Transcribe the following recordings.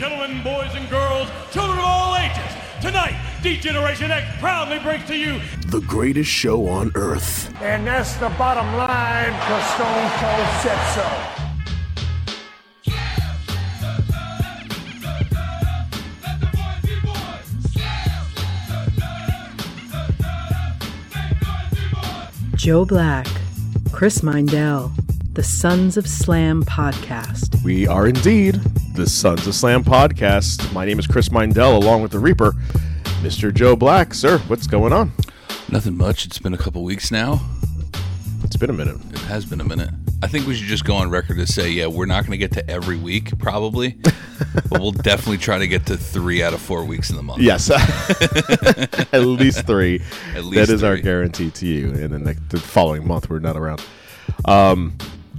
gentlemen, boys and girls, children of all ages, tonight, D-Generation X proudly brings to you the greatest show on earth. And that's the bottom line, because Stone Cold said so. Joe Black, Chris Mindell, the Sons of Slam podcast. We are indeed the Sons of Slam podcast. My name is Chris Mindell, along with the Reaper, Mr. Joe Black. Sir, what's going on? Nothing much. It's been a couple weeks now. It's been a minute. It has been a minute. I think we should just go on record to say, yeah, we're not going to get to every week, probably, but we'll definitely try to get to 3 out of 4 weeks in the month. Yes, at least 3. At least that is 3. Our guarantee to you. And then the following month, we're not around.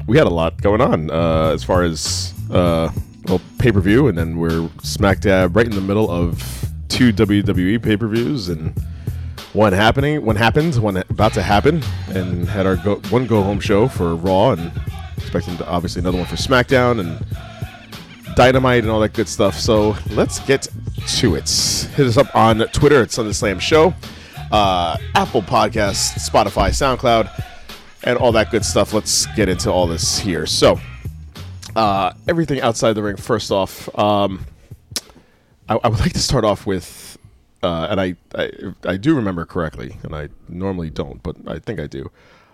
We had a lot going on as far as pay-per-view, and then we're smack dab right in the middle of 2 WWE pay-per-views and one about to happen, and had our go-home show for Raw, and expecting to obviously another one for SmackDown and Dynamite and all that good stuff. So let's get to it. Hit us up on Twitter at Sons of Slam Show, Apple Podcasts, Spotify, SoundCloud, and all that good stuff. Let's get into all this here. So everything outside the ring. First off, I would like to start off with. And I do remember correctly, and I normally don't, but I think I do.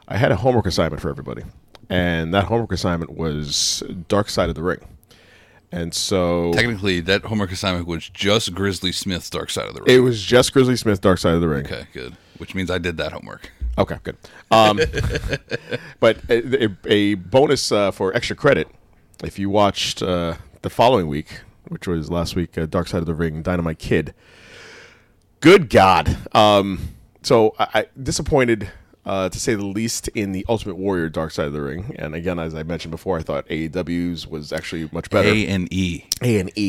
I had a homework assignment for everybody, and that homework assignment was Dark Side of the Ring. And so technically, that homework assignment was just Grizzly Smith's Dark Side of the Ring. It was just Grizzly Smith's Dark Side of the Ring. Okay, good. Which means I did that homework. Okay, good. But a bonus for extra credit, if you watched the following week, which was last week, Dark Side of the Ring, Dynamite Kid. Good God. So I disappointed, to say the least, in the Ultimate Warrior Dark Side of the Ring. And again, as I mentioned before, I thought AEW's was actually much better. A and E.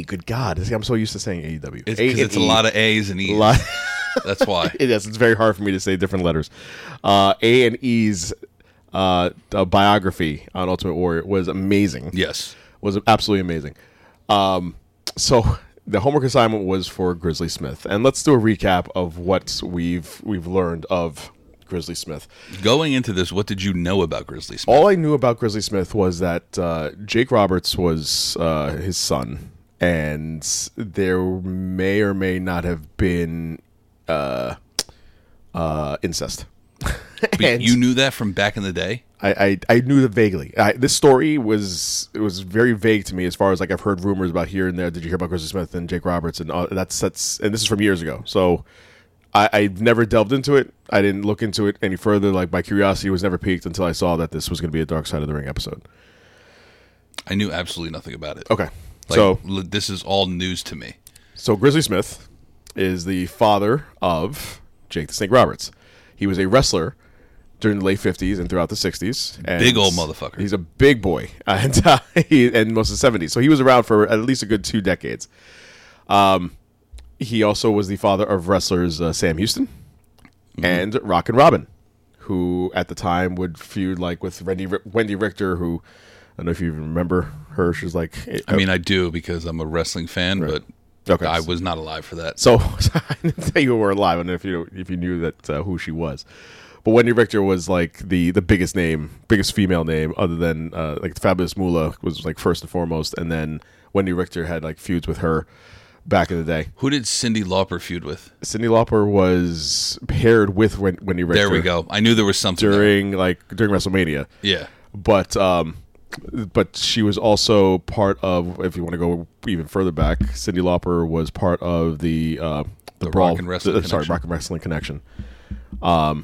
Good God. I'm so used to saying AEW. It's because it's a lot of A's and E's. That's why. Yes, it's very hard for me to say different letters. A and E's biography on Ultimate Warrior was amazing. Yes. Was absolutely amazing. The homework assignment was for Grizzly Smith, and let's do a recap of what we've learned of Grizzly Smith. Going into this, what did you know about Grizzly Smith? All I knew about Grizzly Smith was that Jake Roberts was his son, and there may or may not have been incest. But you knew that from back in the day? I knew that vaguely. This story was very vague to me as far as, like, I've heard rumors about here and there. Did you hear about Grizzly Smith and Jake Roberts? And that's and this is from years ago. So I've never delved into it. I didn't look into it any further. Like, my curiosity was never piqued until I saw that this was going to be a Dark Side of the Ring episode. I knew absolutely nothing about it. Okay. So this is all news to me. So Grizzly Smith is the father of Jake the Snake Roberts. He was a wrestler during the late 50s and throughout the 60s. And big old motherfucker. He's a big boy. And most of the 70s. So he was around for at least a good 2 decades. He also was the father of wrestlers Sam Houston and Rockin' Robin, who at the time would feud like with Wendy Richter, who I don't know if you remember her. She's like... I mean, I do because I'm a wrestling fan, right. But... Okay. I was not alive for that. So I didn't say you were alive, and if you knew that who she was, but Wendy Richter was like the biggest name, biggest female name, other than like Fabulous Moolah was like first and foremost, and then Wendy Richter had like feuds with her back in the day. Who did Cyndi Lauper feud with? Cyndi Lauper was paired with Wendy Richter. There we go. I knew there was something during WrestleMania. Yeah, But she was also part of, if you want to go even further back, Cyndi Lauper was part of the Brawl, Rock and Wrestling Connection. And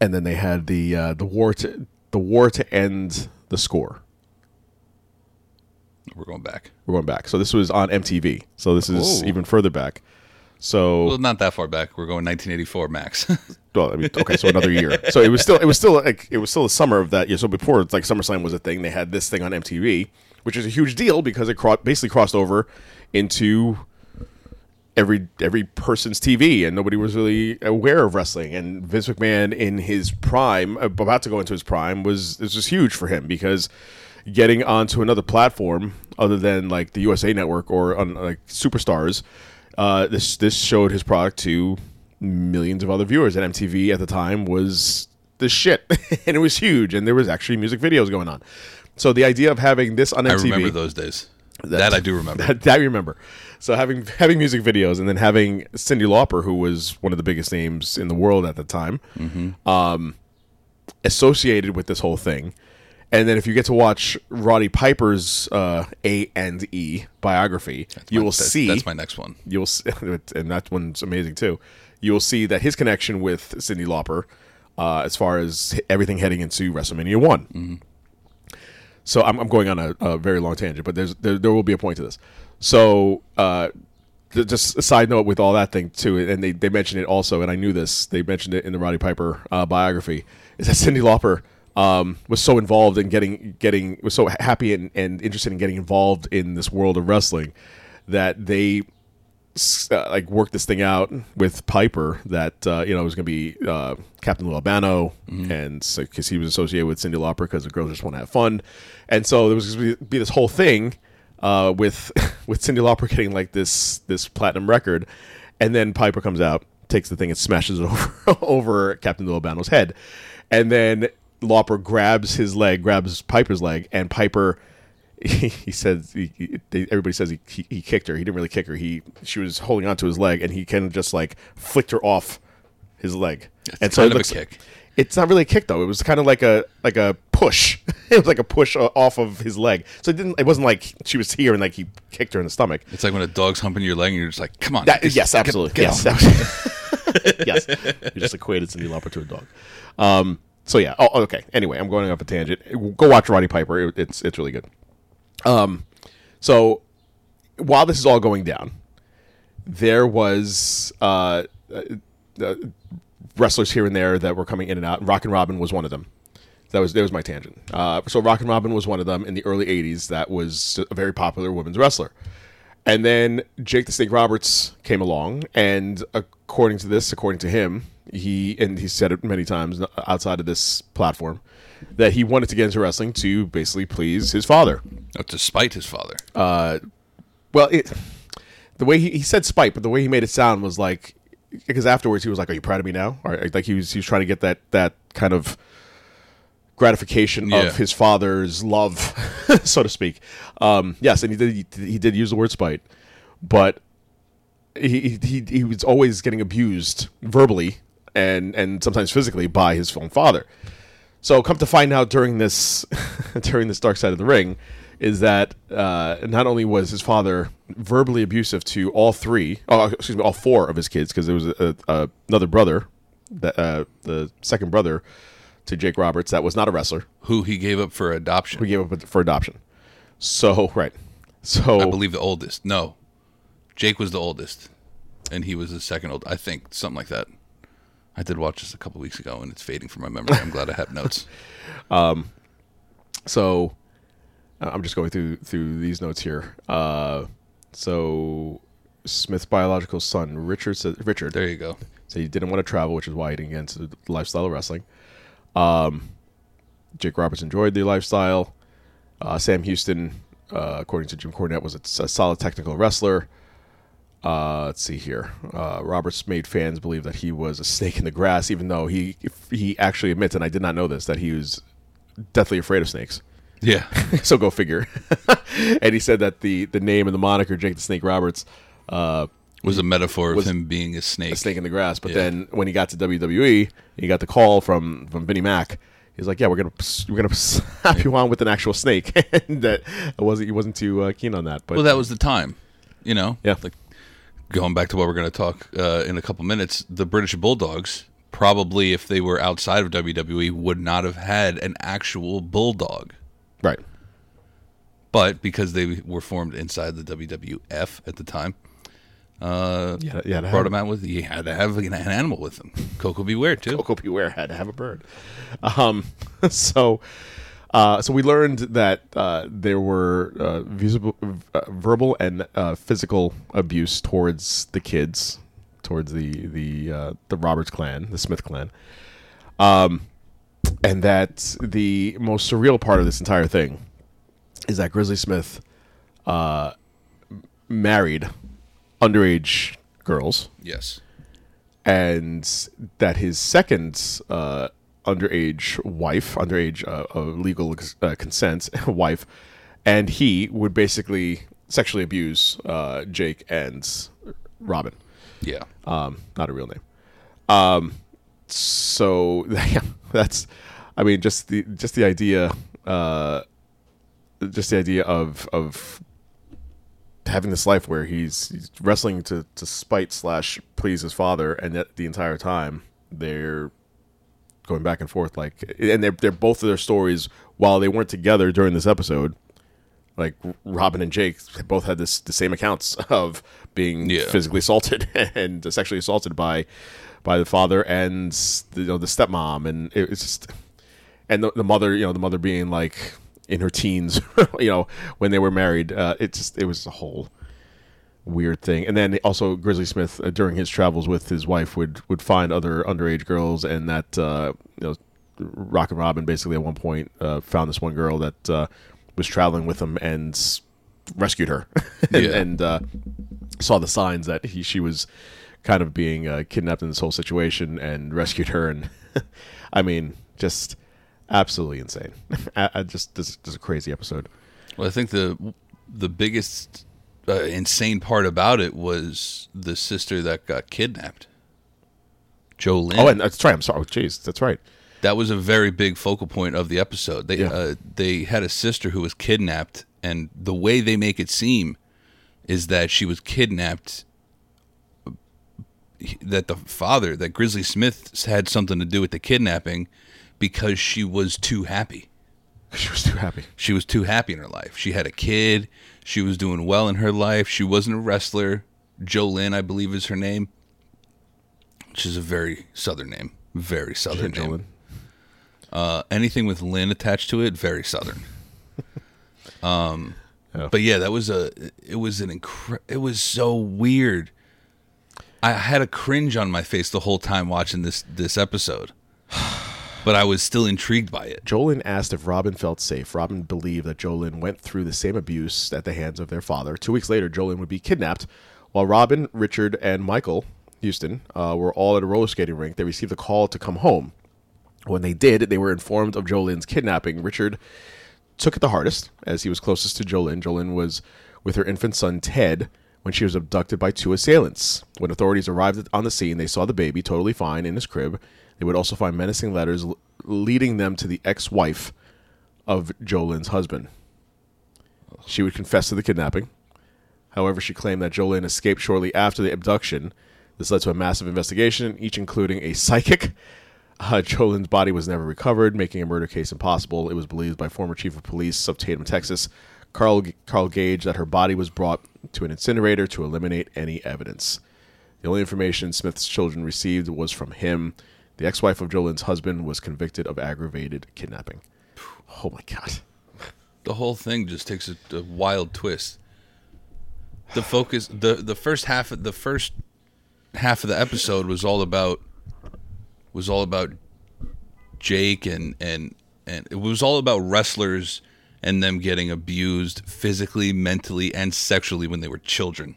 then they had the war to end the score. We're going back. So this was on MTV. So this is even further back. So well, not that far back. We're going 1984 max. Well, I mean, okay, so another year. So it was still the summer of that year. So before it's like SummerSlam was a thing, they had this thing on MTV, which is a huge deal because it basically crossed over into every person's TV, and nobody was really aware of wrestling. And Vince McMahon in his prime, about to go into his prime, was huge for him because getting onto another platform other than like the USA Network or on like Superstars, this showed his product to millions of other viewers. And MTV at the time was the shit, and it was huge, and there was actually music videos going on. So the idea of having this on MTV, I remember those days. That I do remember. That I remember. So having music videos, and then having Cyndi Lauper, who was one of the biggest names in the world at the time, mm-hmm. Associated with this whole thing. And then if you get to watch Roddy Piper's A&E biography, you will see... That's my next one. You will see, and that one's amazing too. You will see that his connection with Cyndi Lauper, as far as everything heading into WrestleMania 1. Mm-hmm. So I'm going on a very long tangent, but there will be a point to this. So just a side note with all that thing too, and they mentioned it also, and I knew this. They mentioned it in the Roddy Piper biography. Is that Cyndi Lauper was so involved in getting was so happy and interested in getting involved in this world of wrestling that they like worked this thing out with Piper that it was going to be Captain Lou Albano, mm-hmm. and so, because he was associated with Cyndi Lauper because the girls just want to have fun, and so there was going to be this whole thing with Cyndi Lauper getting like this platinum record, and then Piper comes out, takes the thing and smashes it over Captain Lou Albano's head, and then Lauper grabs Piper's leg, and Piper. He says everybody says he kicked her. He didn't really kick her. She was holding onto his leg, and he kind of just like flicked her off his leg. It's kind of a kick. It's not really a kick though. It was kind of like a push. It was like a push off of his leg. So it wasn't like she was here and like he kicked her in the stomach. It's like when a dog's humping your leg and you're just like, come on. Yes, absolutely. Yes, you just equated Cyndi Lauper to a dog. So yeah. Oh, okay. Anyway, I'm going off a tangent. Go watch Roddy Piper. It's really good. So while this is all going down, there was wrestlers here and there that were coming in and out. Rockin' Robin was one of them. That was my tangent. So Rockin' Robin was one of them in the early 80s. That was a very popular women's wrestler. And then Jake the Snake Roberts came along, and according to him, he said it many times outside of this platform, that he wanted to get into wrestling to basically please his father. Not to spite his father. The way he said spite, but the way he made it sound was like, because afterwards he was like, "Are you proud of me now?" Or like he was trying to get that kind of gratification of his father's love, so to speak. Yes, and he did use the word spite, but he was always getting abused verbally and sometimes physically by his own father. So come to find out during this Dark Side of the Ring is that not only was his father verbally abusive to all four of his kids, because there was another brother, the second brother to Jake Roberts, that was not a wrestler. Who he gave up for adoption. So, right. So I believe the oldest. No. Jake was the oldest, and he was the second old. I think, something like that. I did watch this a couple weeks ago, and it's fading from my memory. I'm glad I have notes. So I'm just going through these notes here. So Smith's biological son, Richard. There you go. So he didn't want to travel, which is why he didn't get into the lifestyle of wrestling. Jake Roberts enjoyed the lifestyle. Sam Houston, according to Jim Cornette, was a solid technical wrestler. Let's see here. Roberts made fans believe that he was a snake in the grass, even though he actually admits, and I did not know this, that he was deathly afraid of snakes. Yeah. So go figure. And he said that the name and the moniker Jake the Snake Roberts was a metaphor of him being a snake. A snake in the grass. But then when he got to WWE, he got the call from Vinnie Mac. He's like, yeah, we're gonna slap you on with an actual snake. And that he wasn't too keen on that. But well, that was the time, you know. Yeah. Like, going back to what we're going to talk in a couple minutes, the British Bulldogs probably, if they were outside of WWE, would not have had an actual bulldog. Right. But because they were formed inside the WWF at the time, brought them out with, you had to have an animal with them. Coco Beware, too. Coco Beware had to have a bird. So we learned that there were visible, verbal and physical abuse towards the kids, towards the Roberts clan, the Smith clan, and that the most surreal part of this entire thing is that Grizzly Smith married underage girls. Yes. And that his second underage wife, legal consent wife, and he would basically sexually abuse Jake and Robin. Yeah. Not a real name. So yeah, that's, I mean, just the idea of having this life where he's wrestling to spite / please his father, and yet the entire time they're going back and forth, like, and they're both of their stories, while they weren't together during this episode, like Robin and Jake both had the same accounts of being physically assaulted and sexually assaulted by the father and the stepmom, and it's just, and the mother being like in her teens, when they were married. It was a whole weird thing. And then also Grizzly Smith, during his travels with his wife, would find other underage girls, and that Rockin' Robin basically at one point found this one girl that was traveling with him and rescued her, and saw the signs that she was kind of being kidnapped in this whole situation, and rescued her. And I mean, just absolutely insane. This is a crazy episode. Well, I think the biggest insane part about it was the sister that got kidnapped, Jo Lynn. Oh, and that's right. I'm sorry. Jeez, that's right. That was a very big focal point of the episode. They had a sister who was kidnapped, and the way they make it seem is that she was kidnapped, that the father, that Grizzly Smith, had something to do with the kidnapping because she was too happy. She was too happy in her life. She had a kid. She was doing well in her life. She wasn't a wrestler. Jo Lynn, I believe, is her name, which is a very Southern name. Very Southern name. Anything with Lynn attached to it, very Southern. But yeah, that was it was so weird. I had a cringe on my face the whole time watching this episode, but I was still intrigued by it. Jo Lynn asked if Robin felt safe. Robin believed that Jo Lynn went through the same abuse at the hands of their father. 2 weeks later, Jo Lynn would be kidnapped. While Robin, Richard, and Michael Houston were all at a roller skating rink, they received a call to come home. When they did, they were informed of Jo Lynn's kidnapping. Richard took it the hardest, as he was closest to Jo Lynn. Jo Lynn was with her infant son, Ted, when she was abducted by two assailants. When authorities arrived on the scene, they saw the baby totally fine in his crib. They would also find menacing letters leading them to the ex-wife of Jo Lynn's husband. She would confess to the kidnapping. However, she claimed that Jo Lynn escaped shortly after the abduction. This led to a massive investigation, each including a psychic. Jo Lynn's body was never recovered, making a murder case impossible. It was believed by former chief of police of Tatum, Texas, Carl Gage, that her body was brought to an incinerator to eliminate any evidence. The only information Smith's children received was from him. The ex-wife of Jo Lynn's husband was convicted of aggravated kidnapping. Oh, my God. The whole thing just takes a wild twist. The focus, the first half of the episode was all about Jake and it was all about wrestlers and them getting abused physically, mentally, and sexually when they were children.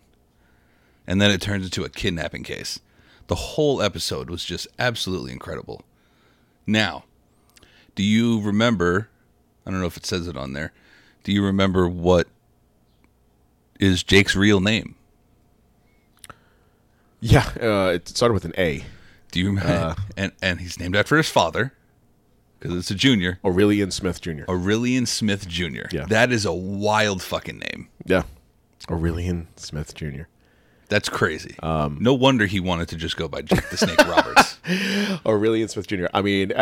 And then it turns into a kidnapping case. The whole episode was just absolutely incredible. Now, do you remember, I don't know if it says it on there, do you remember what is Jake's real name? Yeah, it started with an A. Do you remember? And he's named after his father. Because it's a junior. Aurelian Smith Jr. Aurelian Smith Jr. Yeah. That is a wild fucking name. Yeah. Aurelian Smith Jr. That's crazy. No wonder he wanted to just go by Jake the Snake Roberts. Aurelian Smith Jr. I mean,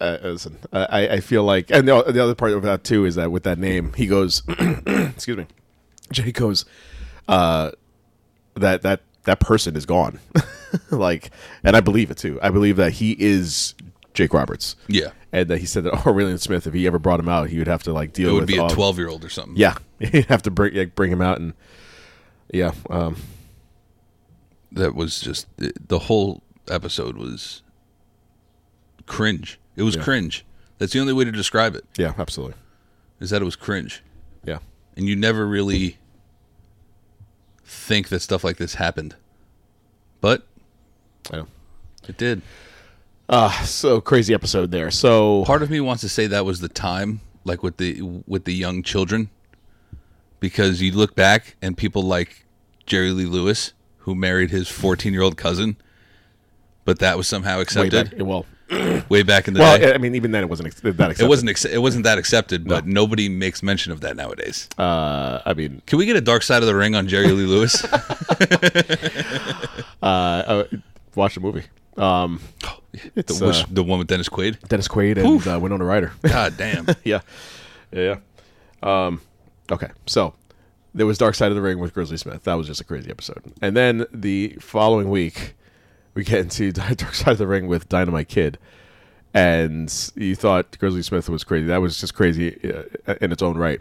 listen, I feel like... And the other part of that, too, is that with that name, he goes... excuse me. Jake goes, that person is gone. Like, and I believe it, too. I believe that he is... Jake Roberts. Yeah. And he said that Aurelian Smith, if he ever brought him out, he would have to like deal with it. It would be a 12-year-old or something. Yeah. He'd have to bring him out and yeah. That was just the whole episode was cringe. It was cringe. That's the only way to describe it. Yeah, absolutely. is that it was cringe. Yeah. And you never really think that stuff like this happened. But I know. It did. So crazy episode there. So part of me wants to say that was the time, like with the young children, because you look back and people like Jerry Lee Lewis, who married his 14-year-old cousin, but that was somehow accepted. Way back in the day. Well, I mean, even then it wasn't that accepted. It wasn't that accepted, but nobody makes mention of that nowadays. I mean, can we get a Dark Side of the Ring on Jerry Lee Lewis? Watch the movie. It's the one with Dennis Quaid and Winona Ryder. God damn. Yeah. Okay, so there was Dark Side of the Ring with Grizzly Smith. That was just a crazy episode. And then the following week, we get into Dark Side of the Ring with Dynamite Kid. And you thought Grizzly Smith was crazy. That was just crazy in its own right.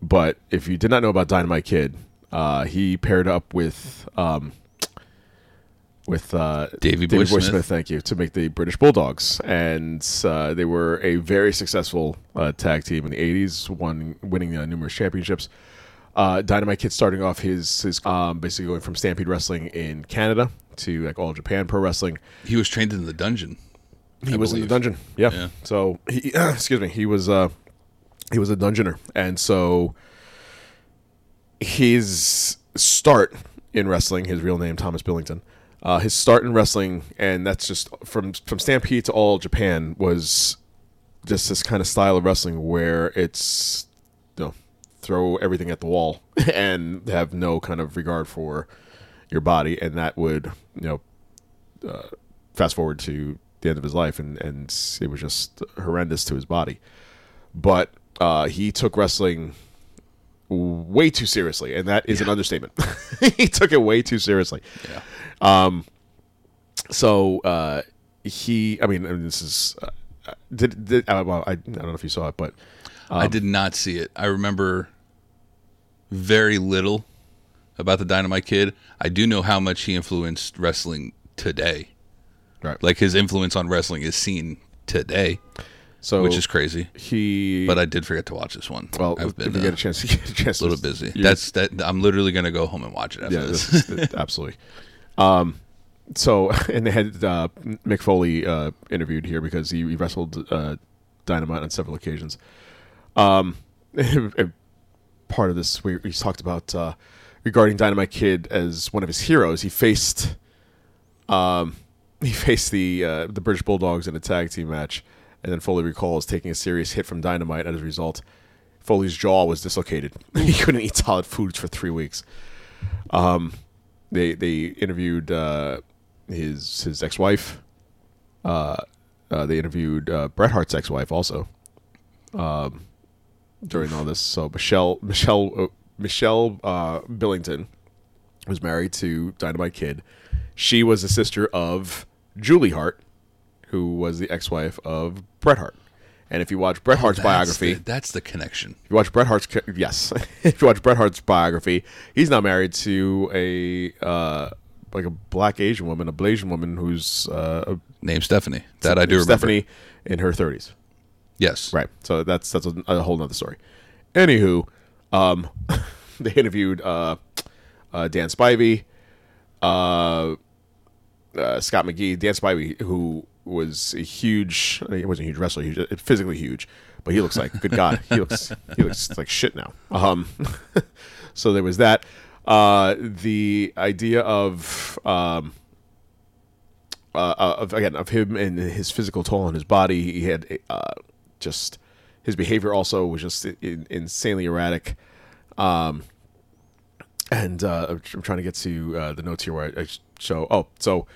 But if you did not know about Dynamite Kid, he paired up with Davey Boy Smith, thank you, to make the British Bulldogs. And they were a very successful tag team in the 80s, winning numerous championships. Dynamite Kid starting off his basically going from Stampede Wrestling in Canada to like All Japan Pro Wrestling. He was trained in the dungeon. Yeah. So he was a dungeoner, and so his start in wrestling, his real name Thomas Billington. His start in wrestling, and that's just from Stampede to All Japan, was just this kind of style of wrestling where it's, you know, throw everything at the wall and have no kind of regard for your body. And that would, you know, fast forward to the end of his life, and it was just horrendous to his body. But he took wrestling way too seriously, and that is an understatement. He took it way too seriously. Yeah. So he, I mean, this is, I don't know if you saw it, but I did not see it. I remember very little about the Dynamite Kid. I do know how much he influenced wrestling today. Right. Like his influence on wrestling is seen today. So, which is crazy. But I did forget to watch this one. Well, if you get a chance, a little busy. I'm literally going to go home and watch it after this. Absolutely. And they had Mick Foley interviewed here because he wrestled Dynamite on several occasions. Part of this, we talked about regarding Dynamite Kid as one of his heroes. He faced the British Bulldogs in a tag team match, and then Foley recalls taking a serious hit from Dynamite. As a result, Foley's jaw was dislocated. He couldn't eat solid foods for 3 weeks. They interviewed his ex-wife. They interviewed Bret Hart's ex-wife also during all this. So Michelle Billington was married to Dynamite Kid. She was the sister of Julie Hart, who was the ex-wife of Bret Hart. And if you watch Bret Hart's biography... That's the connection. If you watch Bret Hart's biography, he's now married to a black Asian woman, a Blasian woman who's... named Stephanie. That I do remember. Stephanie in her 30s. Yes. Right. So that's a whole other story. Anywho, they interviewed Dan Spivey, Scott McGee. Dan Spivey, who... He wasn't a huge wrestler, physically huge, but he looks like, good God, he looks like shit now. So there was that. The idea of him and his physical toll on his body. He had just his behavior also was just insanely erratic. I'm trying to get to the notes here where I show. Oh, so.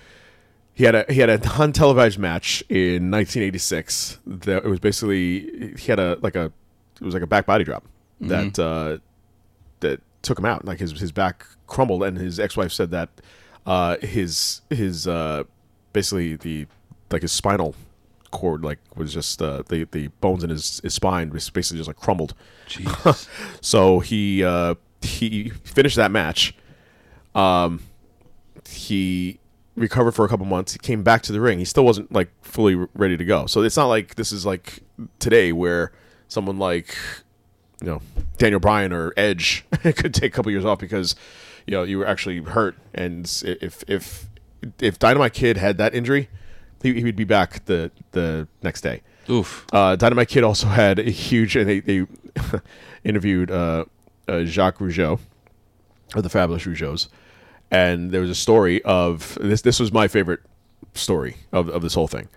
He had a non-televised match in 1986. That it was basically it was like a back body drop that that took him out. Like his back crumbled, and his ex-wife said that his basically the like his spinal cord like was just the bones in his spine was basically just like crumbled. Jesus. So he finished that match. He recovered for a couple months. He came back to the ring. He still wasn't like fully ready to go. So it's not like this is like today where someone like you know, Daniel Bryan or Edge could take a couple years off because, you know, you were actually hurt. And if Dynamite Kid had that injury, he would be back the next day. Oof. Dynamite Kid also had a huge, and they interviewed Jacques Rougeau of the Fabulous Rougeaus, and there was a story of this. This was my favorite story of this whole thing.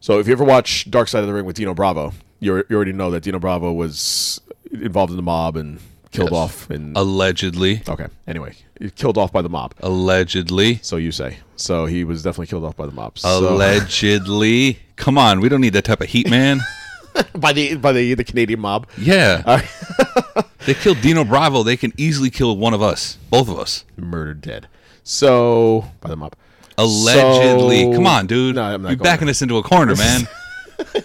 So if you ever watch Dark Side of the Ring with Dino Bravo, you already know that Dino Bravo was involved in the mob and killed off. And allegedly. Okay. Anyway, killed off by the mob. Allegedly. So you say. So he was definitely killed off by the mob. Allegedly. So. Come on. We don't need that type of heat, man. by the Canadian mob? Yeah. They killed Dino Bravo. They can easily kill one of us. Both of us. Murdered dead. So, by the mob. Allegedly. So, come on, dude. No, I'm not. You're backing us into a corner, man.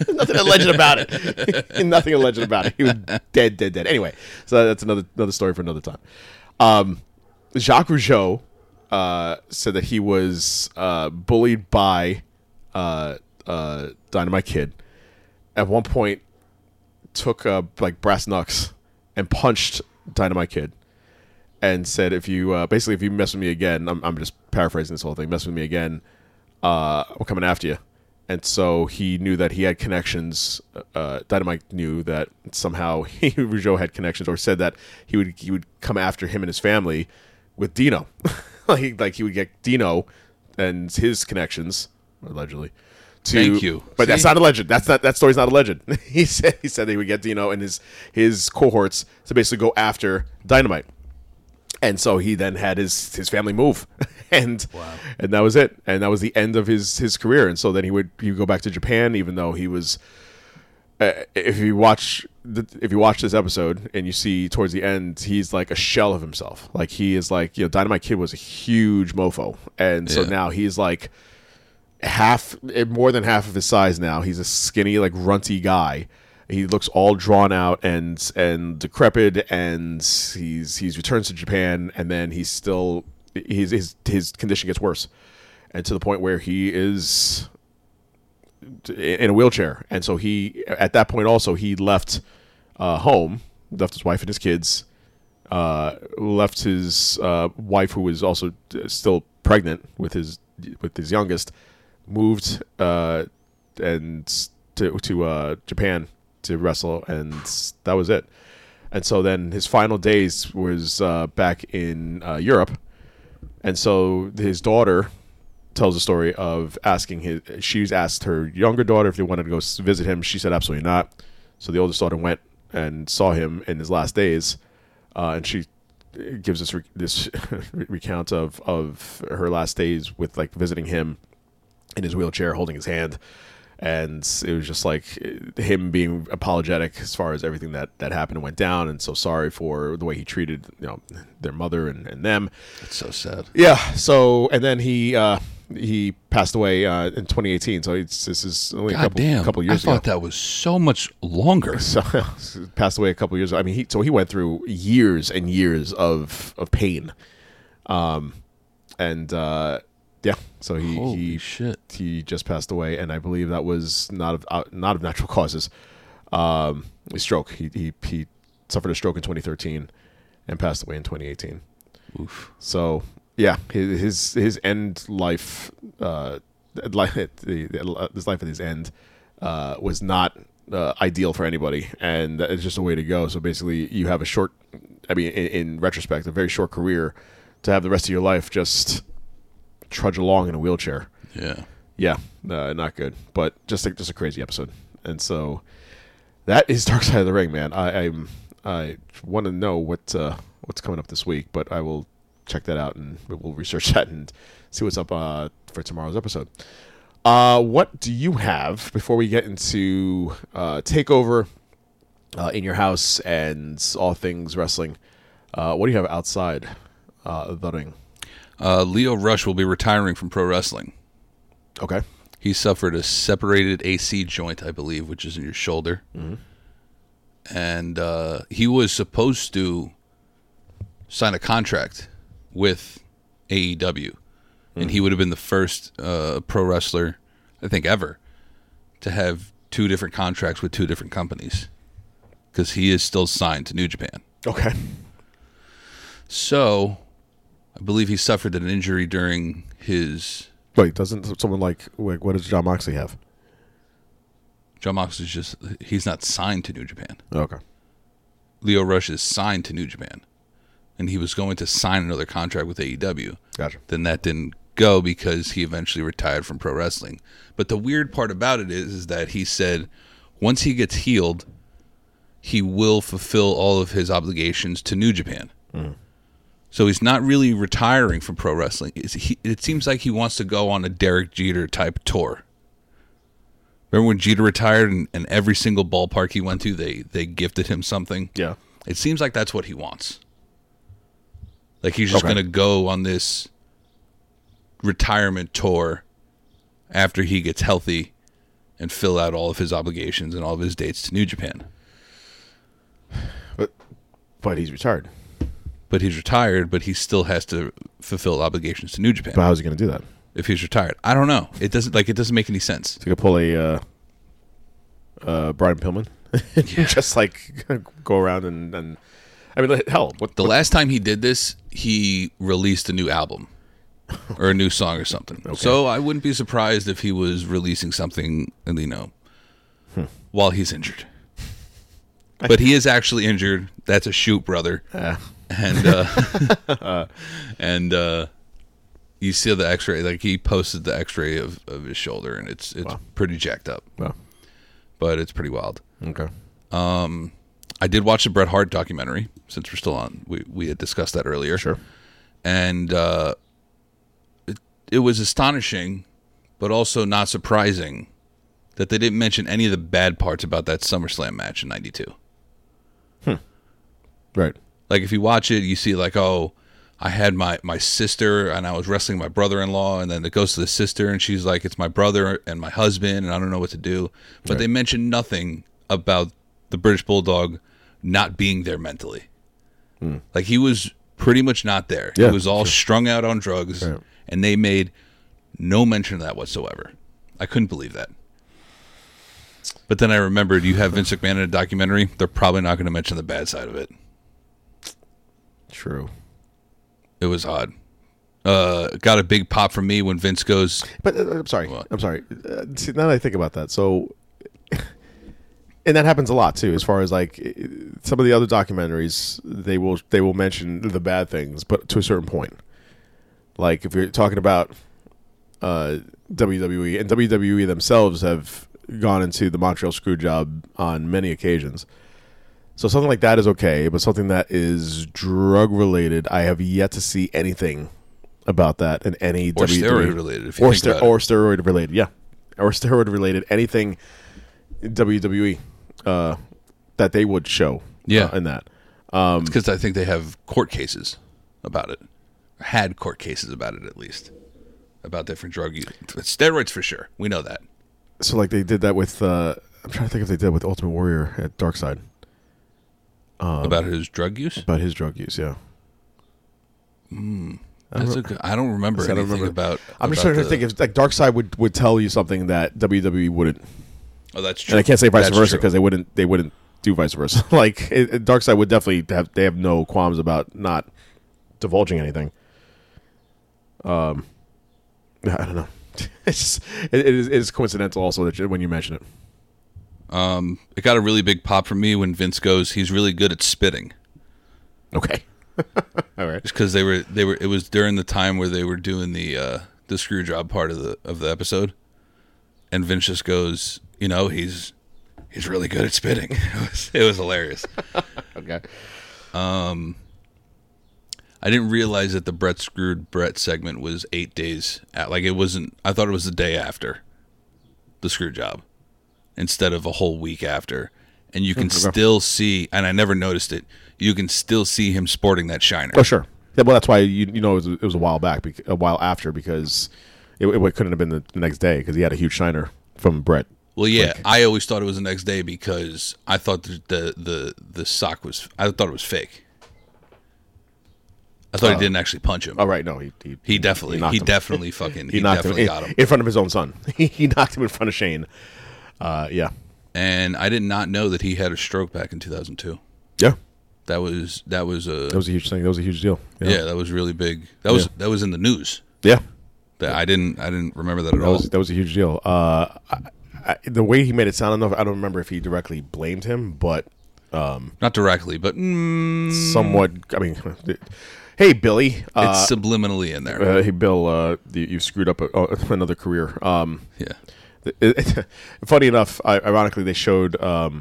Nothing alleged about it. Nothing alleged about it. He was dead. Anyway, so that's another story for another time. Jacques Rougeau said that he was bullied by Dynamite Kid. At one point, took brass knucks and punched Dynamite Kid, and said, if you mess with me again, I'm just paraphrasing this whole thing. Mess with me again, I'm coming after you. And so he knew that he had connections. Dynamite knew that somehow Rougeau had connections, or said that he would come after him and his family with Dino. like he would get Dino and his connections, allegedly. Thank you. But see? That's not alleged. That story's not alleged. He said they would get Dino and his cohorts to basically go after Dynamite. And so he then had his family move, and that was it, and that was the end of his career. And so then he would go back to Japan, even though he was. If you watch this episode and you see towards the end, he's like a shell of himself. Like he is like, you know, Dynamite Kid was a huge mofo, and so now he's like more than half of his size now. He's a skinny, like runty guy. He looks all drawn out and decrepit, and he's returns to Japan, and then he's still his condition gets worse, and to the point where he is in a wheelchair. And so he, at that point also, he left home, left his wife and his kids, left his wife, who was also still pregnant with his youngest, moved and to Japan to wrestle, and that was it. And so then his final days was back in Europe. And so his daughter tells the story of she's asked her younger daughter if they wanted to go visit him. She said absolutely not. So the oldest daughter went and saw him in his last days, and she gives us this recount of her last days with, like, visiting him in his wheelchair, holding his hand. And it was just like him being apologetic as far as everything that happened and went down, and so sorry for the way he treated, you know, their mother and them. It's so sad. Yeah. So, and then he passed away in 2018. So this is only a couple years ago. I thought that was so much longer. So, passed away a couple years ago. I mean, he went through years and years of pain, yeah, so he just passed away, and I believe that was not of natural causes. A stroke. He suffered a stroke in 2013, and passed away in 2018. Oof. So yeah, his end life, his life at his end, was not ideal for anybody, and it's just a way to go. So basically, you have in retrospect, a very short career to have the rest of your life just trudge along in a wheelchair. Not good, but just a crazy episode. And so that is Dark Side of the Ring, man. I want to know what's coming up this week, but I will check that out, and we'll research that and see what's up for tomorrow's episode. What do you have before we get into Takeover, In Your House, and all things wrestling? What do you have outside the ring? Lio Rush will be retiring from pro wrestling. Okay. He suffered a separated AC joint, I believe, which is in your shoulder. Mm-hmm. And he was supposed to sign a contract with AEW. Mm-hmm. And he would have been the first pro wrestler, I think, ever to have two different contracts with two different companies. because he is still signed to New Japan. Okay. So, I believe he suffered an injury during his... Wait, doesn't someone like what does John Moxley have? John Moxley's just... He's not signed to New Japan. Okay. Lio Rush is signed to New Japan. And he was going to sign another contract with AEW. Gotcha. Then that didn't go because he eventually retired from pro wrestling. But the weird part about it is that he said once he gets healed, he will fulfill all of his obligations to New Japan. Mm. So he's not really retiring from pro wrestling. It seems like he wants to go on a Derek Jeter type tour. Remember when Jeter retired and every single ballpark he went to, they gifted him something? Yeah. It seems like that's what he wants. Like he's just going to go on this retirement tour after he gets healthy and fill out all of his obligations and all of his dates to New Japan. But he's retired. But he's retired, but he still has to fulfill obligations to New Japan. But how's he going to do that if he's retired? I don't know. It doesn't make any sense. So you could pull a Brian Pillman, yeah. Just like go around and I mean, hell, what last time he did this, he released a new album or a new song or something. Okay. So I wouldn't be surprised if he was releasing something, while he's injured. But he is actually injured. That's a shoot, brother. And you see the X-ray. Like he posted the X-ray of his shoulder, and it's pretty jacked up. Wow. But it's pretty wild. Okay. I did watch the Bret Hart documentary. Since we're still on, we had discussed that earlier. Sure. And it was astonishing, but also not surprising that they didn't mention any of the bad parts about that SummerSlam match in '92. Hmm. Right. Like, if you watch it, you see, like, oh, I had my sister, and I was wrestling my brother-in-law, and then it goes to the sister, and she's like, it's my brother and my husband, and I don't know what to do. But They mentioned nothing about the British Bulldog not being there mentally. Mm. Like, he was pretty much not there. Yeah, he was all strung out on drugs, right. And they made no mention of that whatsoever. I couldn't believe that. But then I remembered, you have Vince McMahon in a documentary, they're probably not going to mention the bad side of it. True. It was odd. Got a big pop from me when Vince goes... But I'm sorry. See, now that I think about that, so... And that happens a lot, too, as far as, like, some of the other documentaries, they will mention the bad things, but to a certain point. Like, if you're talking about WWE, and WWE themselves have gone into the Montreal Screwjob on many occasions. So something like that is okay, but something that is drug-related, I have yet to see anything about that in any... Or steroid-related, if you think about it. Or steroid-related, yeah. Or steroid-related, anything WWE that they would show in that. It's because I think they have court cases about it. Had court cases about it, at least. About different drug use. Steroids, for sure. We know that. So, like, they did that with... I'm trying to think if they did with Ultimate Warrior at Darkside. About his drug use? About his drug use, yeah. Mm, I don't remember anything about... I'm just trying to think if like Darkside would tell you something that WWE wouldn't. Oh, that's true. And I can't say vice versa because they wouldn't do vice versa. Like Darkside would definitely have no qualms about not divulging anything. I don't know. It is coincidental also that when you mention it. It got a really big pop from me when Vince goes, he's really good at spitting. Okay. All right. Just because they were it was during the time where they were doing the screw job part of the episode. And Vince just goes, he's really good at spitting. It was hilarious. Okay. I didn't realize that the Brett Screwed Brett segment was 8 days at, like it wasn't, I thought it was the day after the screw job. Instead of a whole week after. And you can still see, and I never noticed it, you can still see him sporting that shiner. Oh, sure. Yeah, well, that's why it was a while back, a while after, because it couldn't have been the next day because he had a huge shiner from Brett. Well, yeah, like, I always thought it was the next day because I thought the sock was, I thought it was fake. I thought he didn't actually punch him. Oh, right, no. He definitely fucking, he definitely got him. In front of his own son. He knocked him in front of Shane. Yeah. And I did not know that he had a stroke back in 2002. Yeah. That was a huge thing. That was a huge deal. Yeah, that was really big. That was in the news. Yeah. I didn't remember that at all. That was a huge deal. The way he made it sound, I don't remember if he directly blamed him, but not directly, but somewhat. I mean, hey Billy, it's subliminally in there. Hey Bill, you screwed up another career. Yeah. Funny enough, ironically, they showed a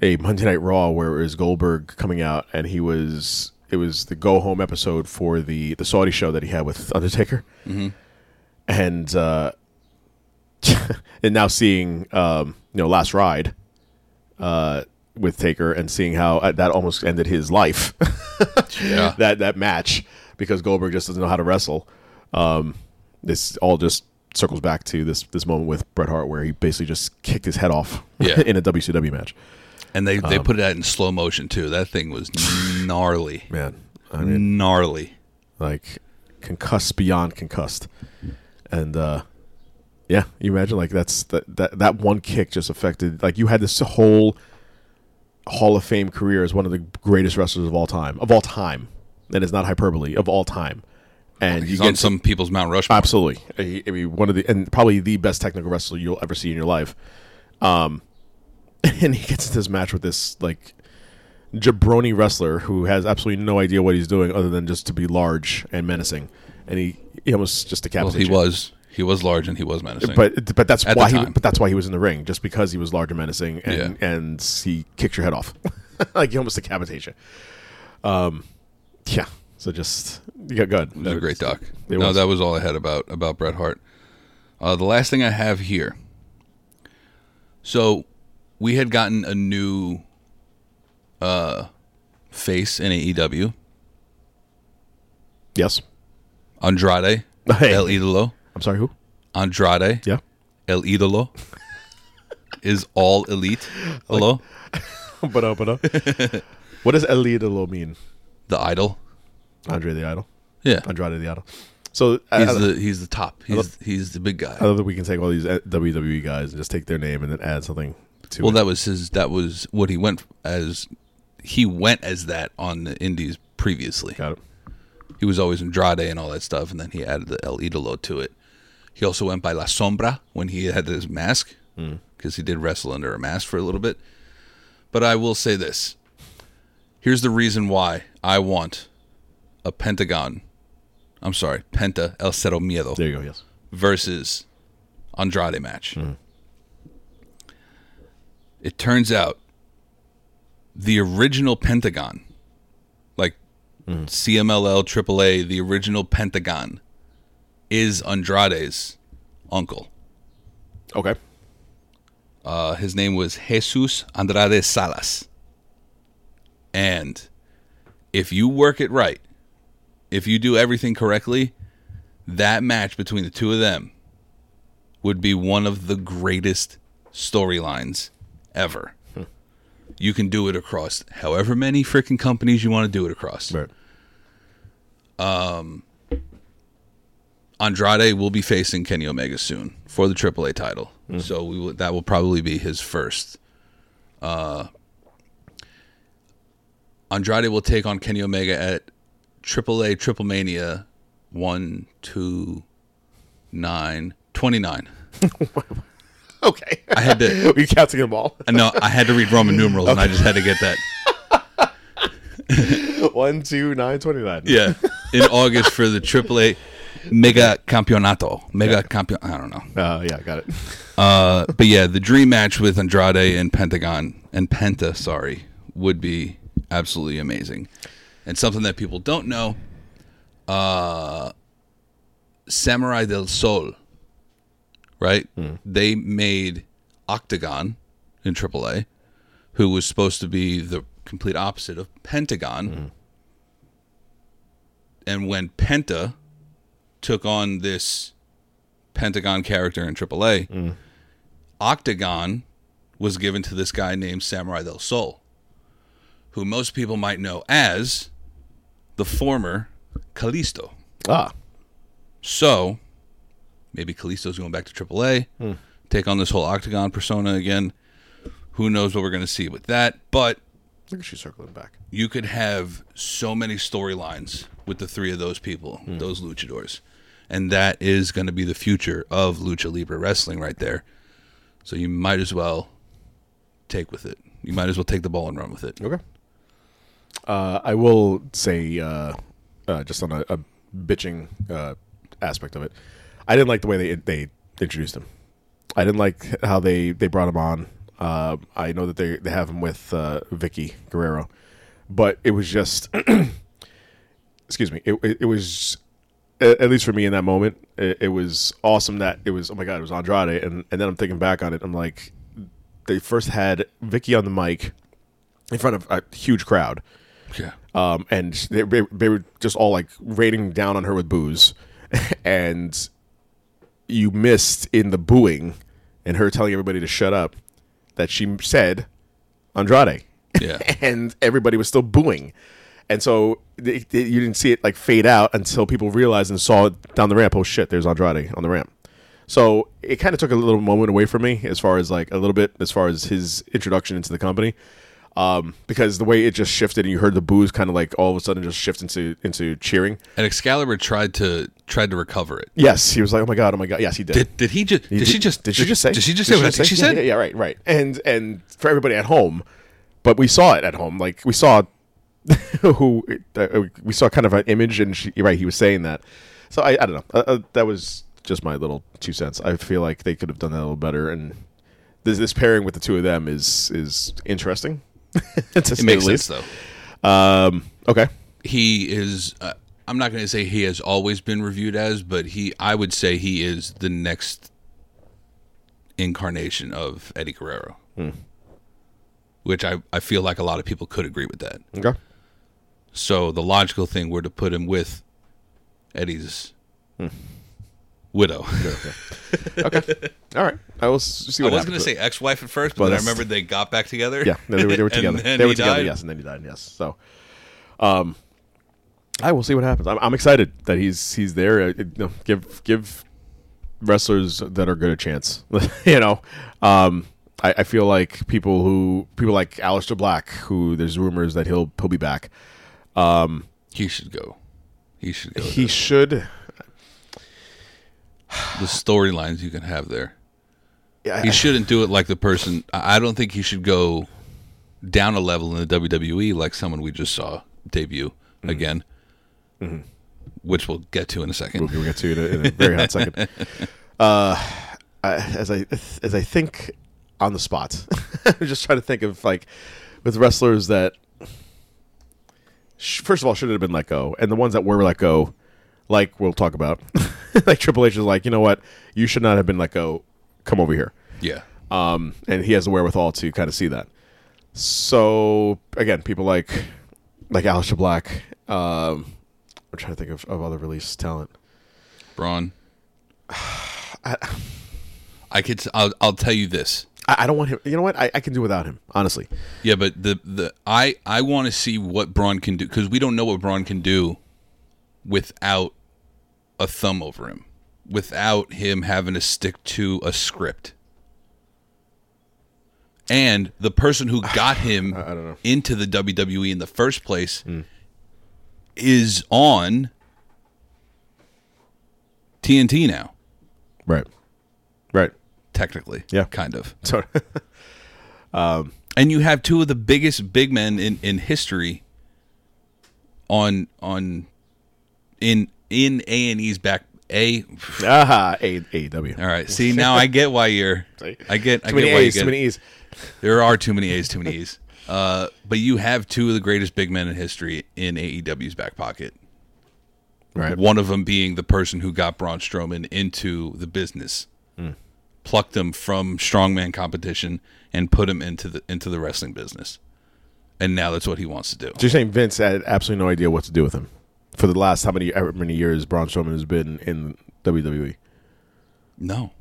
Monday Night Raw where it was Goldberg coming out, and it was the go home episode for the Saudi show that he had with Undertaker, mm-hmm. and and now seeing Last Ride with Taker and seeing how that almost ended his life, yeah. that match, because Goldberg just doesn't know how to wrestle. This all just circles back to this moment with Bret Hart where he basically just kicked his head off in a WCW match. And they put it out in slow motion, too. That thing was gnarly. Man. I mean, gnarly. Like, concussed beyond concussed. And, yeah, you imagine, like, that one kick just affected, like, you had this whole Hall of Fame career as one of the greatest wrestlers of all time. Of all time. That is not hyperbole. Of all time. And he's on some people's Mount Rushmore. Absolutely. I mean, and probably the best technical wrestler you'll ever see in your life. And he gets into this match with this, like, jabroni wrestler who has absolutely no idea what he's doing other than just to be large and menacing. And he almost just decapitated. Well, he was large and he was menacing. But that's why he was in the ring, just because he was large and menacing, and he kicks your head off. Like, he almost decapitates you. Yeah. So just got good. It was a great doc. That was all I had about Bret Hart. The last thing I have here. So we had gotten a new face in AEW. Yes. Andrade. Hey. El Idolo. I'm sorry, who? Andrade. Yeah. El Idolo is all elite. Hello? But what does El Idolo mean? The idol. Andre the Idol. Yeah. Andrade the Idol. So he's the top. He's the big guy. I love that we can take all these WWE guys and just take their name and then add something to it. Well, that was what he went as. He went as that on the indies previously. Got it. He was always Andrade and all that stuff, and then he added the El Idolo to it. He also went by La Sombra when he had his mask, because he did wrestle under a mask for a little bit. But I will say this. Here's the reason why I want a Pentagon. I'm sorry, Penta El Cero Miedo. There you go, yes. Versus Andrade match. Mm. It turns out the original Pentagon, like CMLL, AAA, the original Pentagon is Andrade's uncle. Okay. His name was Jesus Andrade Salas. And if you work it right, if you do everything correctly, that match between the two of them would be one of the greatest storylines ever. You can do it across however many freaking companies you want to do it across. Right. Andrade will be facing Kenny Omega soon for the AAA title. Mm. So that will probably be his first. Andrade will take on Kenny Omega at AAA Triple Mania 1, 2, 9, 29. Okay. I had to. Were you counting them all? No, I had to read Roman numerals, okay. And I just had to get that. 1, 2, 9, 29. Yeah. In August for the AAA Mega Campeonato. I don't know. Yeah, got it. But yeah, the dream match with Andrade and Penta, would be absolutely amazing. And something that people don't know, Samurai del Sol, right? Mm. They made Octagon in AAA, who was supposed to be the complete opposite of Pentagon. Mm. And when Penta took on this Pentagon character in AAA, Octagon was given to this guy named Samurai del Sol, who most people might know as the former Kalisto. Ah. So, maybe Kalisto's going back to AAA, take on this whole Octagon persona again. Who knows what we're going to see with that, but... Look at she's circling back. You could have so many storylines with the three of those people, those luchadors. And that is going to be the future of Lucha Libre wrestling right there. So you might as well take with it. You might as well take the ball and run with it. Okay. I will say, just on a bitching aspect of it, I didn't like the way they introduced him. I didn't like how they brought him on. I know that they have him with Vicky Guerrero, but it was just, excuse me, it was, at least for me in that moment, it was awesome that it was, oh my God, it was Andrade. And then I'm thinking back on it, I'm like, they first had Vicky on the mic in front of a huge crowd. Yeah. And they were just all like raining down on her with boos. And you missed in the booing and her telling everybody to shut up that she said Andrade. Yeah. And everybody was still booing. And so you didn't see it like fade out until people realized and saw it down the ramp. Oh, shit, there's Andrade on the ramp. So it kind of took a little moment away from me as far as like a little bit as far as his introduction into the company. Because the way it just shifted and you heard the boos kind of like all of a sudden just shift into cheering. And Excalibur tried to recover it. Yes, he was like, oh my god, yes, he did. Did he just? Did she just say? Did she say what she said? Yeah, right. And for everybody at home, but we saw it at home. Like we saw kind of an image, and he was saying that. So I don't know. That was just my little 2 cents. I feel like they could have done that a little better, and this pairing with the two of them is interesting. It makes sense, though. Okay. He is, I'm not going to say he has always been reviewed as, but I would say he is the next incarnation of Eddie Guerrero, which I feel like a lot of people could agree with that. Okay. So the logical thing were to put him with Eddie's widow. Okay. All right. I will see what I was going to say ex-wife at first, but I remembered they got back together. Yeah, they were together. They were together, yes, and then he died, yes. So I will see what happens. I'm excited that he's there. Give wrestlers that are good a chance. You know, I feel like people like Aleister Black, who there's rumors that he'll be back. He should go. He should. The storylines you can have there. Yeah, he shouldn't do it like the person. I don't think he should go down a level in the WWE like someone we just saw debut again, which we'll get to in a second. We'll get to in a very hot second. As I think on the spot, I'm just trying to think of like with wrestlers that first of all shouldn't have been let go, and the ones that were let go, like we'll talk about. Like Triple H is like, you know what? You should not have been let go. Come over here. Yeah. And he has the wherewithal to kind of see that. So again, people like Aleister Black. I'm trying to think of other released talent. Braun. I'll tell you this. I don't want him. You know what? I can do without him, honestly. Yeah, but I want to see what Braun can do because we don't know what Braun can do without a thumb over him, without him having to stick to a script. And the person who got him into the WWE in the first place is on TNT now. Right. Technically. Yeah. Kind of. Sorry. And you have two of the biggest big men in history in A&E's back A. Aha, AEW. All right. See, now I get why you're. I get why you get. Too many A's. There are too many A's, too many E's. But you have two of the greatest big men in history in AEW's back pocket. Right. One of them being the person who got Braun Strowman into the business, plucked him from strongman competition, and put him into the wrestling business. And now that's what he wants to do. So you're saying Vince had absolutely no idea what to do with him. For the last how many years Braun Strowman has been in WWE? No.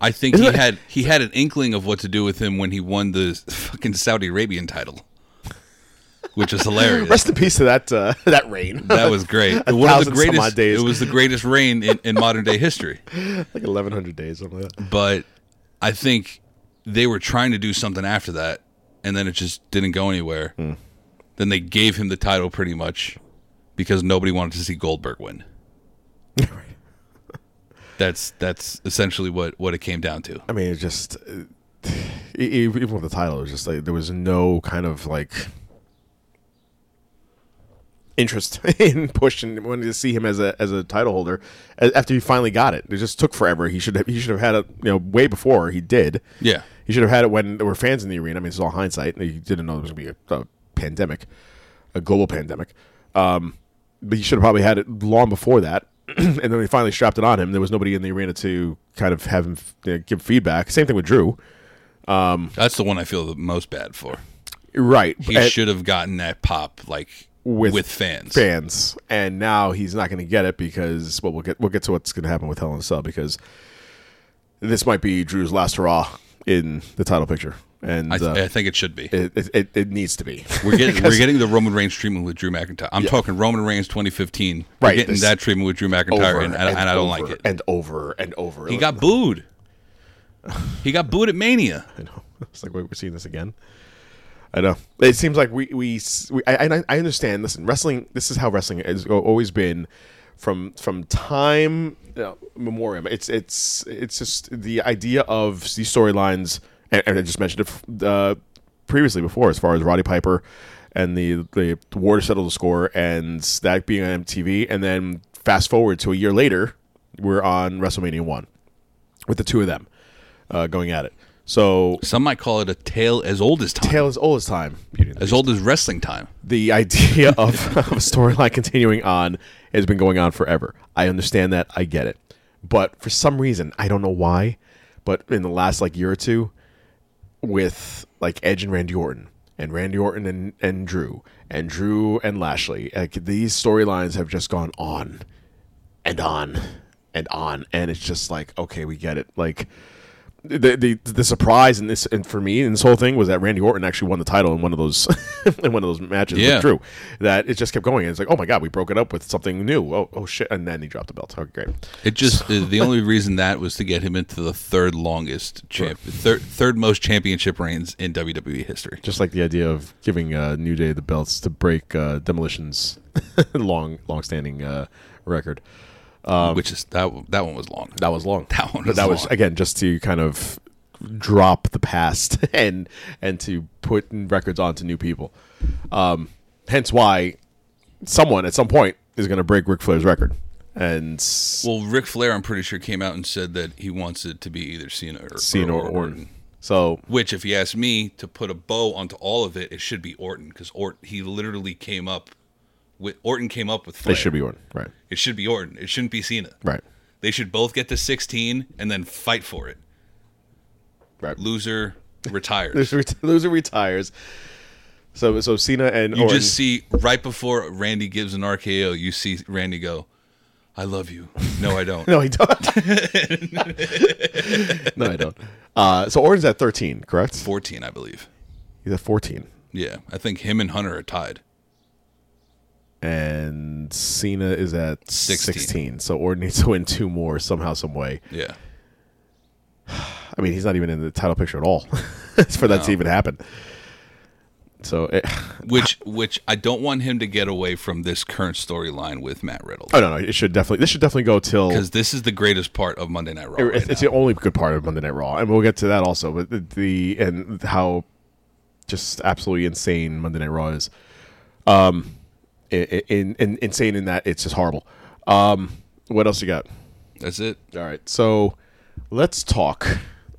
I think he had an inkling of what to do with him when he won the fucking Saudi Arabian title, which is hilarious. Rest in peace to that reign. That was great. One of the greatest. Some odd days. It was the greatest reign in modern day history. Like 1,100 days, something like that. But I think they were trying to do something after that, and then it just didn't go anywhere. Mm. Then they gave him the title pretty much because nobody wanted to see Goldberg win. That's essentially what it came down to. I mean, it just even with the title, it was just like there was no kind of like interest in pushing, wanting to see him as a title holder after he finally got it. It just took forever. He should have had it, you know, way before he did. Yeah, he should have had it when there were fans in the arena. I mean, it's all hindsight. He didn't know there was going to be a pandemic, a global pandemic. But he should have probably had it long before that. And then they finally strapped it on him. There was nobody in the arena to kind of have him give feedback. Same thing with Drew. That's the one I feel the most bad for. Right. He should have gotten that pop like with fans. And now he's not going to get it because we'll get to what's going to happen with Hell in a Cell, because this might be Drew's last hurrah in the title picture. And I think it should be. It needs to be. We're getting the Roman Reigns treatment with Drew McIntyre. I'm talking Roman Reigns 2015. Right, we're getting that treatment with Drew McIntyre, and I don't like it. And over and over. He got booed. He got booed at Mania. I know. It's like, wait, we're seeing this again. I know. It seems like I understand. Listen, wrestling. This is how wrestling has always been from time memoriam. It's just the idea of these storylines. And I just mentioned it previously before, as far as Roddy Piper and the war to settle the score, and that being on MTV. And then fast forward to a year later, we're on WrestleMania 1 with the two of them going at it. So some might call it a tale as old as time. As old as wrestling time. The idea of a storyline continuing on has been going on forever. I understand that. I get it. But for some reason, I don't know why, but in the last like year or two, with like Edge and Randy Orton and Drew and Lashley, like these storylines have just gone on and on and on, and it's just like, okay, we get it. Like the surprise in this, and for me in this whole thing, was that Randy Orton actually won the title in one of those matches with Drew. That it just kept going, and it's like, oh my god, we broke it up with something new. Oh shit, and then he dropped the belt. Okay, great. It just the only reason that was to get him into the third most championship reigns in WWE history. Just like the idea of giving New Day the belts to break Demolition's long-standing record. Which is that one was long. That was again just to kind of drop the past and to put records onto new people. Hence why someone at some point is going to break Ric Flair's record. And well, Ric Flair, I'm pretty sure, came out and said that he wants it to be either Cena or Orton. So, which, if you ask me, to put a bow onto all of it, it should be Orton, because he literally came up. Orton came up with Flair. It should be Orton, right? It should be Orton. It shouldn't be Cena, right? They should both get to 16 and then fight for it. Right. Loser retires. Loser retires. So Cena and Orton. You just see right before Randy gives an RKO, you see Randy go, "I love you." No, I don't. No, I don't. No, I don't. So Orton's at 13, correct? 14, I believe. He's at 14. Yeah, I think him and Hunter are tied. And Cena is at 16, so Orton needs to win two more somehow, some way. Yeah, I mean, he's not even in the title picture at all for that to even happen. So, which I don't want him to get away from this current storyline with Matt Riddle. Oh no, this should definitely go till, because this is the greatest part of Monday Night Raw. It's the only good part of Monday Night Raw, and we'll get to that also. But and how just absolutely insane Monday Night Raw is. Insane in that it's just horrible. What else you got? That's it. All right, so let's talk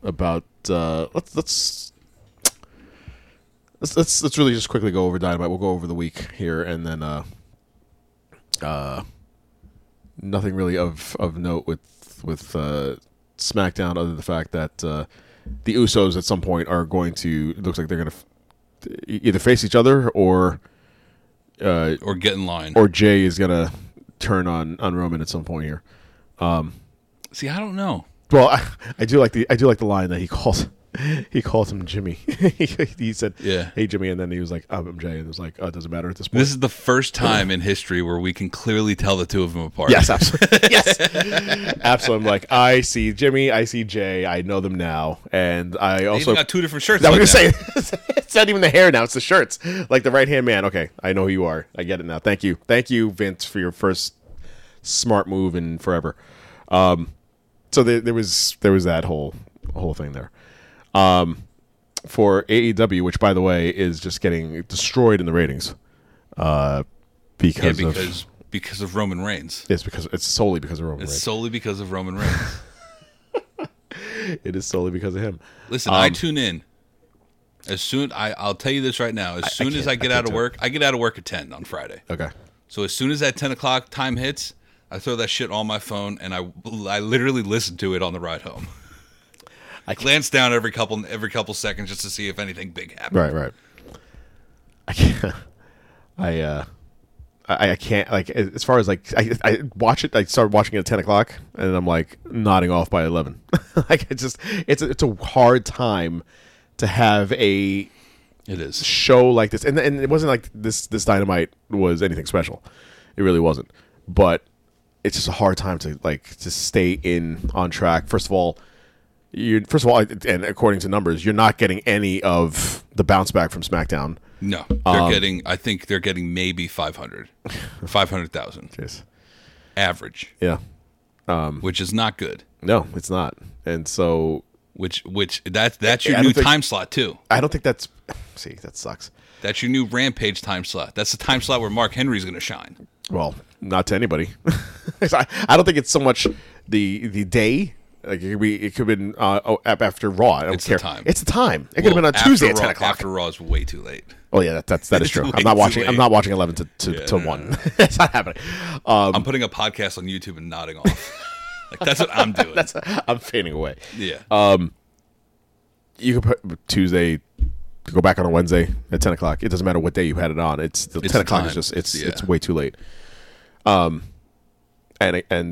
about let's really just quickly go over Dynamite. We'll go over the week here, and then nothing really of note with SmackDown, other than the fact that the Usos at some point are going to, it looks like they're going to either face each other or get in line, or Jay is gonna turn on Roman at some point here. See, I don't know. Well, I do like the line that he calls He calls him Jimmy. He said, yeah. Hey, Jimmy. And then he was like, I'm Jay. And it was like, oh, it doesn't matter at this point. This is the first time in history where we can clearly tell the two of them apart. Yes, absolutely. Yes. Absolutely. I'm like, I see Jimmy. I see Jay. I know them now. And I also got two different shirts. I was going to say, it's not even the hair now. It's the shirts. Like the right-hand man. Okay. I know who you are. I get it now. Thank you. Thank you, Vince, for your first smart move in forever. So there was that whole thing there. For AEW, which by the way is just getting destroyed in the ratings, because of Roman Reigns. It's solely because of Roman Reigns. It is solely because of him. Listen, I tune in as soon. I'll tell you this right now. As soon as I get out of work, I get out of work at 10 on Friday. Okay. So as soon as that 10 o'clock time hits, I throw that shit on my phone and I literally listen to it on the ride home. I glance down every couple seconds just to see if anything big happens. Right. I can't like as far as like I watch it. I start watching it at 10 o'clock and I'm like nodding off by 11. Like it's a hard time to have a. It is show like this, and it wasn't like this Dynamite was anything special. It really wasn't, but it's just a hard time to like to stay on track. First of all, and according to numbers, you're not getting any of the bounce back from SmackDown. No, they're getting. I think they're getting maybe 500,000 average. Yeah, which is not good. No, it's not. And so, which that's your new time slot too. I don't think that's. See, that sucks. That's your new Rampage time slot. That's the time slot where Mark Henry's going to shine. Well, not to anybody. I don't think it's so much the day. Like it could have been after Raw. I don't care. The time. It's the time. It could have been on Tuesday at 10 o'clock. After Raw is way too late. Oh yeah, that is true. I'm not watching 11 to 1. It's not happening. I'm putting a podcast on YouTube and nodding off. Like that's what I'm doing. I'm fading away. Yeah. You could put Tuesday. Go back on a Wednesday at 10 o'clock. It doesn't matter what day you had it on. It's 10 o'clock. Time. Is just it's way too late. And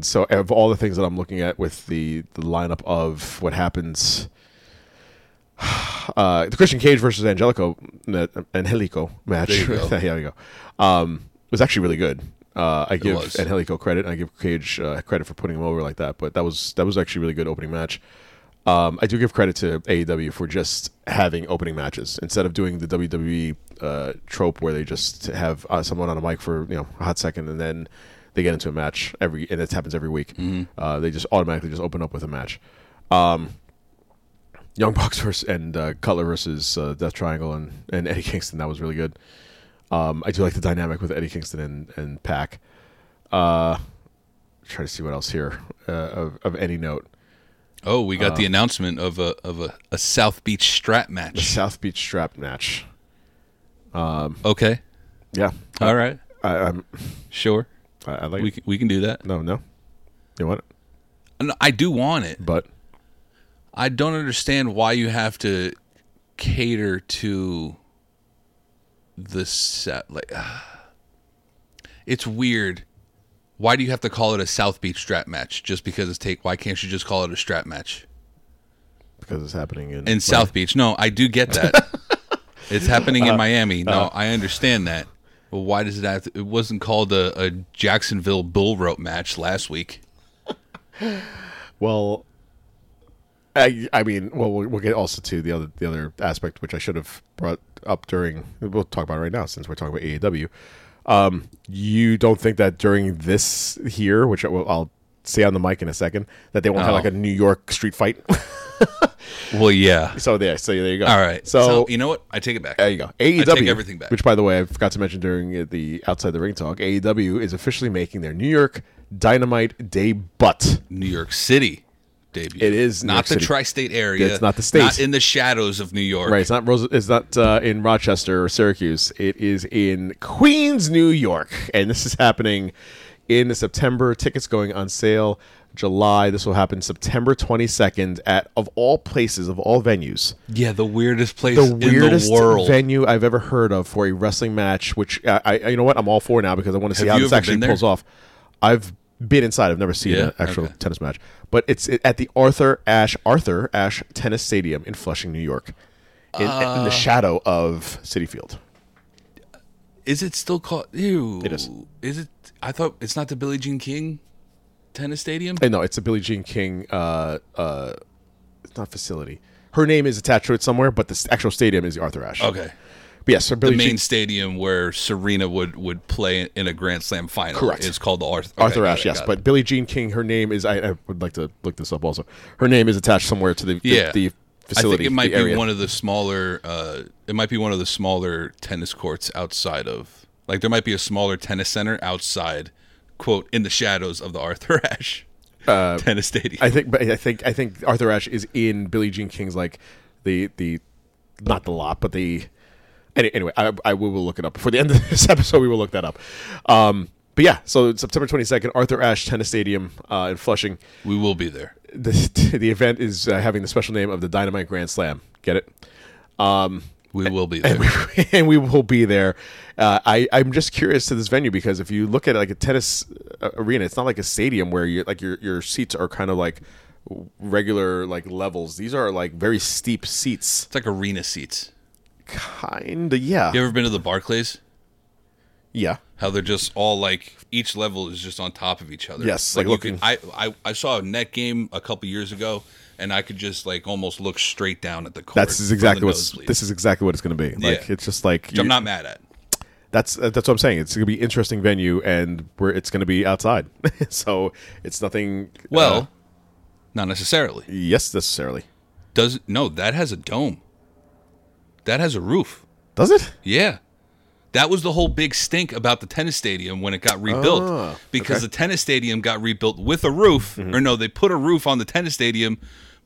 so of all the things that I'm looking at with the lineup of what happens, the Christian Cage versus Angelico match. There we go. Was actually really good. I give Angelico credit, and I give Cage credit for putting him over like that. But that was actually a really good opening match. I do give credit to AEW for just having opening matches instead of doing the WWE trope where they just have someone on a mic for a hot second and then they get into a match and it happens every week. Mm-hmm. They just automatically just open up with a match. Young Bucks versus Cutler versus Death Triangle and Eddie Kingston, that was really good. I do like the dynamic with Eddie Kingston and Pac. Try to see what else here of any note. Oh, we got the announcement of a South Beach strap match. The South Beach strap match. Okay. Yeah. All right. I'm sure. I like. We can do that. No. You want it? No, I do want it, but I don't understand why you have to cater to the set. Like, it's weird. Why do you have to call it a South Beach strap match? Just because it's take? Why can't you just call it a strap match? Because it's happening in South Beach. No, I do get that. It's happening in Miami. No, I understand that. But why does it have to? It wasn't called a Jacksonville bull rope match last week. Well, I mean, we'll get also to the other aspect which I should have brought up during. We'll talk about it right now since we're talking about AEW. You don't think that during this here, which I'll say on the mic in a second, that they won't have like a New York street fight? Well, yeah. So there you go. All right. So you know what? I take it back. There you go. AEW. I take everything back. Which, by the way, I forgot to mention during the Outside the Ring talk, AEW is officially making their New York Dynamite debut. New York City debut. It is New not York the City. Tri-state area. It's not the state. Not in the shadows of New York. Right. It's not in Rochester or Syracuse. It is in Queens, New York, and this is happening in September. Tickets going on sale July. This will happen September 22nd at, of all places, of all venues. Yeah, the weirdest place in the world. Venue I've ever heard of for a wrestling match, which I you know what? I'm all for now because I want to see how this actually pulls off. I've been inside. I've never seen an actual tennis match. But it's at the Arthur Ashe Tennis Stadium in Flushing, New York, in the shadow of Citi Field. Is it still called? Ew. It is. Is it? I thought it's not the Billie Jean King Tennis Stadium. No, it's the Billie Jean King. It's not facility. Her name is attached to it somewhere, but the actual stadium is the Arthur Ashe. Okay. But yes, the main stadium where Serena would play in a Grand Slam final. Correct. It's called the Arthur Ashe, yes. But Billie Jean King, her name is, I would like to look this up also. Her name is attached somewhere to the facility. I think it might be one of the smaller, tennis courts outside of, like there might be a smaller tennis center outside, quote, in the shadows of the Arthur Ashe tennis stadium. I think Arthur Ashe is in Billie Jean King's, like the not the lot, but the... Anyway, I will look it up. Before the end of this episode, we will look that up. But yeah, so September 22nd, Arthur Ashe Tennis Stadium in Flushing. We will be there. The event is having the special name of the Dynamite Grand Slam. Get it? We will be there. And we will be there. I'm just curious to this venue because if you look at like a tennis arena, it's not like a stadium where your seats are kind of like regular like levels. These are like very steep seats. It's like arena seats. Kinda, yeah. You ever been to the Barclays? Yeah. How they're just all like each level is just on top of each other. Yes, like looking. I saw a net game a couple years ago, and I could just like almost look straight down at the court. This is exactly what it's going to be. Like it's just like I'm not mad at. That's what I'm saying. It's going to be an interesting venue, and it's going to be outside, so it's nothing. Well, not necessarily. Yes, necessarily. That has a dome. That has a roof. Does it? Yeah. That was the whole big stink about the tennis stadium when it got rebuilt. The tennis stadium got rebuilt with a roof. Mm-hmm. Or no, they put a roof on the tennis stadium,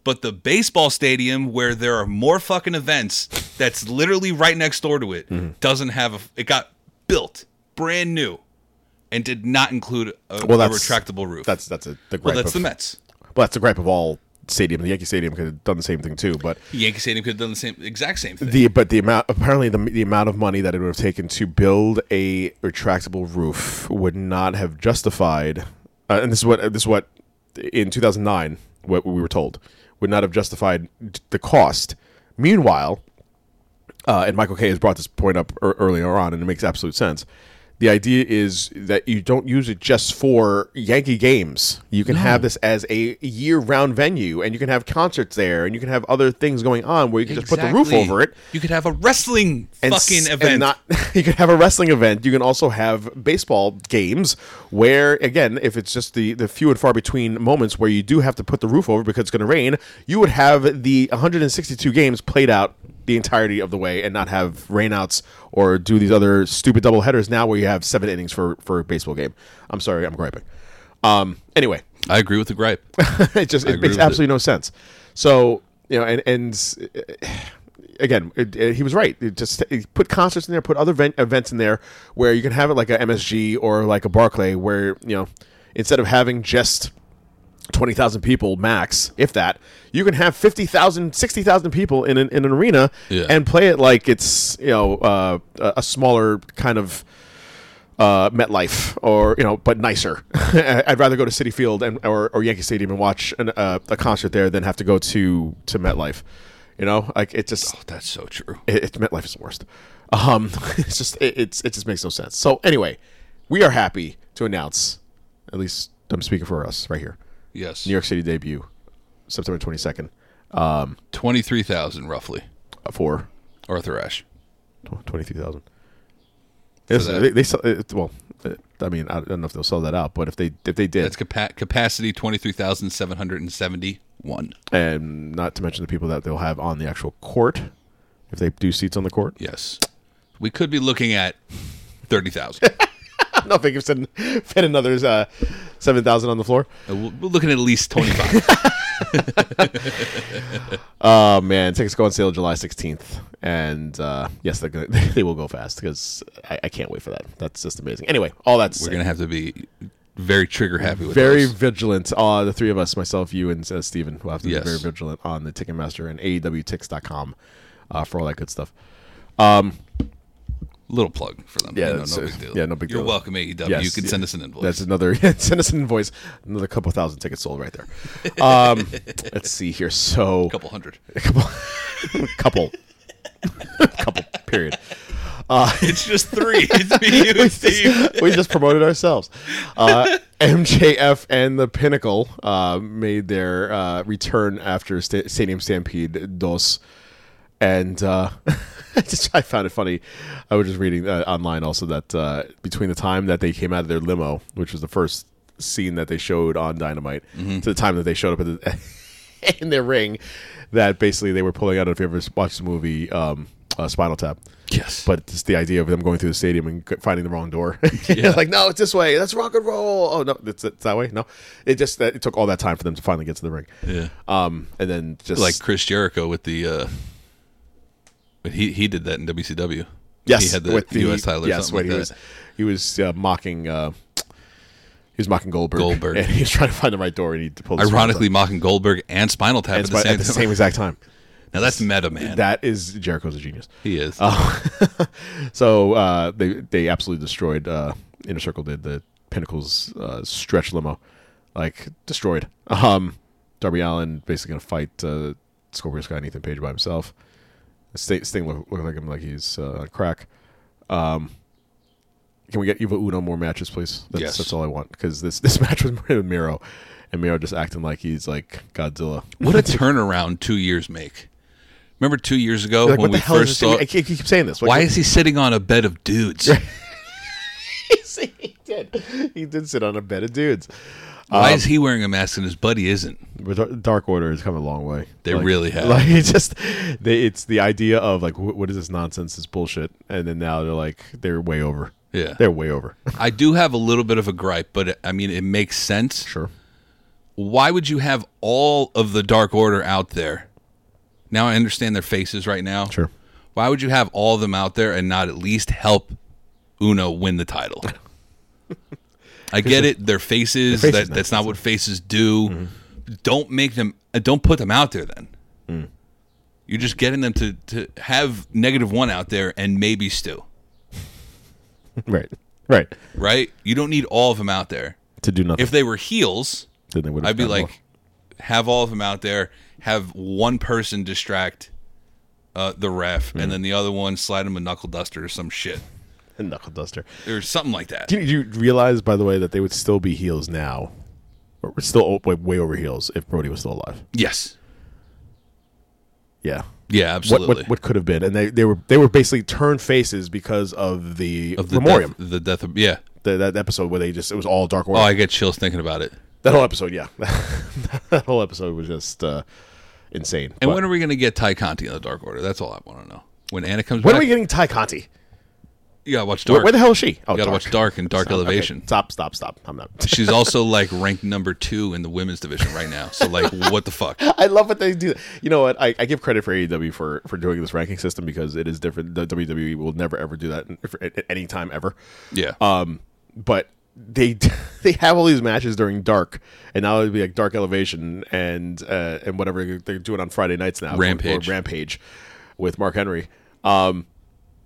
but the baseball stadium where there are more fucking events that's literally right next door to it doesn't have it got built brand new and did not include a retractable roof. That's the Mets. Well, that's the gripe of all stadium. The Yankee Stadium could have done the same thing too, but Yankee Stadium could have done the same thing. The amount of money that it would have taken to build a retractable roof would not have justified. And this is what in 2009 what we were told would not have justified the cost. Meanwhile, and Michael Kay has brought this point up earlier on, and it makes absolute sense. The idea is that you don't use it just for Yankee games. You can have this as a year-round venue, and you can have concerts there, and you can have other things going on where you can just put the roof over it. You could have a wrestling event. You could have a wrestling event. You can also have baseball games where, again, if it's just the few and far between moments where you do have to put the roof over because it's going to rain, you would have the 162 games played out the entirety of the way and not have rainouts or do these other stupid double headers now where you have 7 innings for a baseball game. I'm sorry, I'm griping. Anyway, I agree with the gripe. it makes absolutely no sense. So, you know, and again, he was right. It put concerts in there, put other events in there where you can have it like a MSG or like a Barclay where, you know, instead of having just 20,000 people max, if that, you can have 50,000, 60,000 people in an arena and play it like it's, you know, a smaller kind of MetLife or, you know, but nicer. I'd rather go to Citi Field or Yankee Stadium and watch a concert there than have to go to MetLife. You know, like it just... Oh, that's so true. MetLife is the worst. It just makes no sense. So anyway, we are happy to announce, at least I'm speaking for us right here. Yes. New York City debut, September 22nd. 23,000 roughly for Arthur Ashe. 23,000. I don't know if they'll sell that out, but if they did, that's capacity 23,771, and not to mention the people that they'll have on the actual court if they do seats on the court. Yes, we could be looking at 30,000. No, if they can fit another 7,000 on the floor. We're looking at least 25. Oh, man. Tickets go on sale July 16th. And, yes, they will go fast because I can't wait for that. That's just amazing. Anyway, all that's... We're going to have to be very trigger-happy with very those. Vigilant. The three of us, myself, you, and Steven, will have to be very vigilant on the Ticketmaster and AEWTix.com for all that good stuff. little plug for them. Yeah, you know, no big deal. Yeah, no big deal. You're welcome, AEW. Yes, you can send us an invoice. That's another send us an invoice. Another couple thousand tickets sold right there. Let's see here. So a couple hundred. Period. It's just three. It's me, you, and Steve. We just promoted ourselves. MJF and The Pinnacle made their return after Stadium Stampede 2. And I found it funny. I was just reading online also that between the time that they came out of their limo, which was the first scene that they showed on Dynamite, to the time that they showed up in their ring, that basically they were pulling out, if you ever watched the movie, Spinal Tap. Yes. But it's the idea of them going through the stadium and finding the wrong door. Yeah. Like, no, it's this way. That's rock and roll. Oh, no, it's that way. No. It took all that time for them to finally get to the ring. Yeah. And then just... Like Chris Jericho with the... he did that in WCW. Yes. He had the U.S. title or something like that. He was mocking Goldberg. And he was trying to find the right door. And he pulled. Ironically, mocking Goldberg and Spinal Tap at the same exact time. Now that's meta, man. That is, Jericho's a genius. He is. So they absolutely destroyed, Inner Circle did, the Pinnacle's stretch limo. Like, destroyed. Darby Allin basically going to fight Scorpio Sky and Ethan Page by himself. Sting looking like him, like he's crack. Can we get Evil Uno more matches, please? That's all I want, because this match was with Miro, and Miro just acting like he's like Godzilla. What a turnaround 2 years make. Remember 2 years ago when we first saw... I keep saying this. Why is he sitting on a bed of dudes? He did. He did sit on a bed of dudes. Why is he wearing a mask and his buddy isn't? Dark Order has come a long way. They really have. Like, it's the idea of like, what is this nonsense? This bullshit. And then now they're way over. Yeah, they're way over. I do have a little bit of a gripe, but I mean, it makes sense. Sure. Why would you have all of the Dark Order out there? Now I understand their faces right now. Sure. Why would you have all of them out there and not at least help Uno win the title? I get it. Their faces. That's not what faces do. Mm-hmm. Don't put them out there then. Mm. You're just getting them to have -1 out there and maybe Stu. Right. You don't need all of them out there. To do nothing. If they were heels, then they would have have all of them out there, have one person distract the ref, and then the other one slide him a knuckle duster or some shit. A knuckle duster. Or something like that. Do you realize, by the way, that they would still be heels now? Or still way over heels if Brody was still alive? Yes. Yeah. Yeah, absolutely. What could have been? And they were basically turned faces because of the memoriam, the death of that episode where it was all Dark Order. Oh, I get chills thinking about it. That whole episode, yeah, that whole episode was just insane. And when are we going to get Ty Conti in the Dark Order? That's all I want to know. When Anna comes back, when are we getting Ty Conti? You gotta watch Dark. Where the hell is she? Oh, you gotta watch Dark and Dark Elevation. Okay. Stop. I'm not. She's also like ranked #2 in the women's division right now. So like, what the fuck? I love what they do. You know what? I give credit for AEW for doing this ranking system because it is different. The WWE will never ever do that at any time ever. Yeah. But they have all these matches during Dark, and now it'll be like Dark Elevation and whatever they're doing on Friday nights now. Rampage with Mark Henry.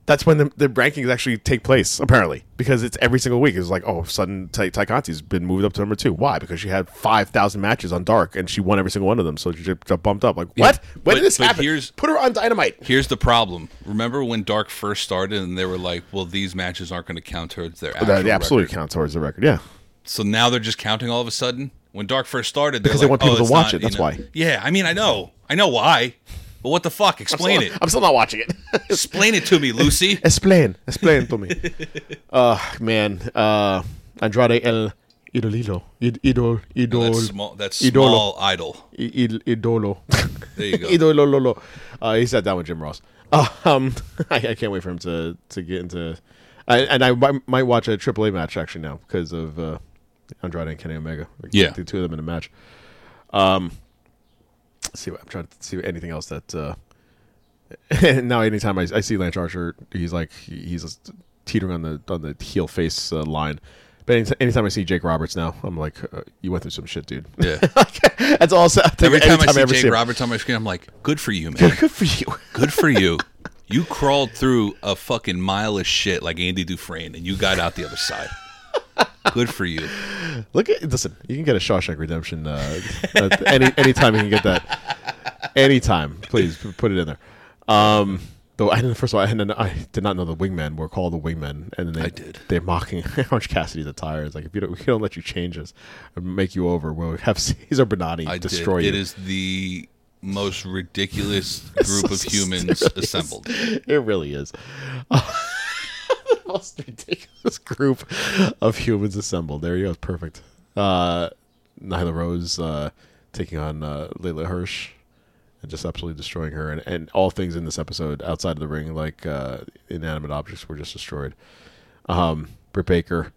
That's when the rankings actually take place, apparently, because it's every single week. It's like, oh, sudden Ty Conti's been moved up to #2. Why? Because she had 5,000 matches on Dark, and she won every single one of them, so she got bumped up. Like, what? Yeah, when did this happen? Put her on Dynamite. Here's the problem. Remember when Dark first started, and they were like, well, these matches aren't going to count towards their actual record. They absolutely count towards the record, yeah. So now they're just counting all of a sudden? When Dark first started, they're because like, they want people to watch it, that's why. Yeah, I mean, I know why. But what the fuck? Explain it. I'm still not watching it. Explain it to me, Lucy. Explain to me. Man. Andrade El Idolito. Idol. No, that's small idol. Idolo. There you go. Idololo. He sat down with Jim Ross. I can't wait for him to get into... I might watch a AAA match, actually, now, because of Andrade and Kenny Omega. Yeah. The two of them in a match. I'm trying to see anything else that. Now, anytime I see Lance Archer, he's teetering on the heel face line. But anytime I see Jake Roberts now, I'm like, you went through some shit, dude. Yeah, that's all. Every time I see Jake Roberts on my screen, I'm like, good for you, man. Good for you. You crawled through a fucking mile of shit like Andy Dufresne, and you got out the other side. Good for you. Look at, listen, you can get a Shawshank Redemption anytime you can get that. Anytime, please put it in there. Though I did not know the wingmen were called the wingmen, and then they're mocking Orange Cassidy's attire. It's like, if we don't let you change this and make you over, we'll have Cesar Bonatti destroy you. It is the most ridiculous group of humans assembled. It really is. The most ridiculous group of humans assembled. There you go. Perfect. Nyla Rose taking on Layla Hirsch. Just absolutely destroying her, and all things in this episode outside of the ring, like inanimate objects, were just destroyed. Britt Baker,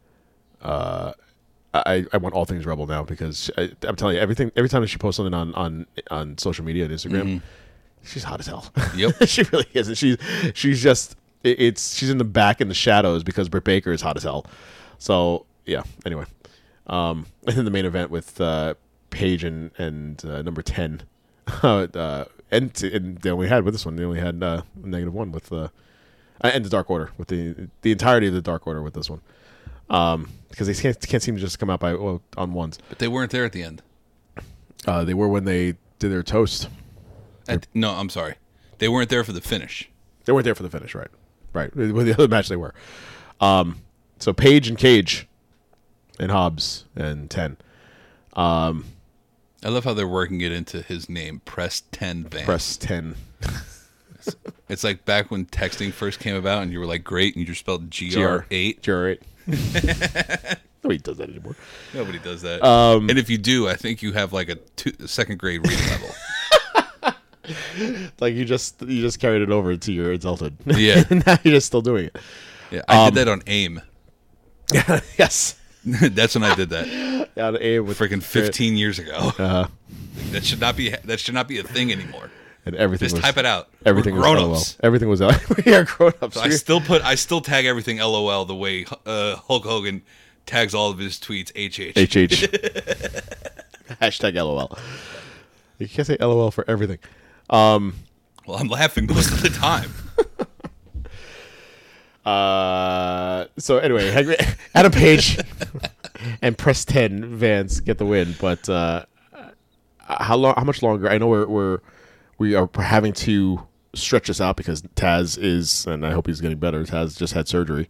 I want all things Rebel now, because I'm telling you, every time she posts something on social media and Instagram, she's hot as hell. Yep, she really is. And she's just she's in the back in the shadows because Britt Baker is hot as hell. So yeah. Anyway, and then the main event with Paige and number 10. And they only had with this one. They only had -1 with and the Dark Order, with the entirety of the Dark Order with this one, because they can't seem to just come out on ones. But they weren't there at the end. They were when they did their toast. No, I'm sorry, they weren't there for the finish. They weren't there for the finish, right? Right. With the other match, they were. So Paige and Cage, and Hobbs and 10. I love how they're working it into his name, Press 10 Vance. Press 10. It's like back when texting first came about and you were like, great, and you just spelled GR8. GR8. Nobody does that anymore. Nobody does that. And if you do, I think you have like a second grade reading level. Like you just carried it over to your adulthood. Yeah. Now you're just still doing it. Yeah, I did that on AIM. Yes. That's when I did that. Out of AIM with freaking 15 years ago. That should not be a thing anymore. And everything just was, type it out. Everything we're grown ups. Everything was LOL. We are grown ups. So I still tag everything LOL the way Hulk Hogan tags all of his tweets HH. Hashtag LOL. You can't say LOL for everything. Well, I'm laughing most of the time. So anyway, Adam Page and Press 10 Vance get the win, but how much longer? I know we are having to stretch this out because Taz is, and I hope he's getting better, Taz just had surgery,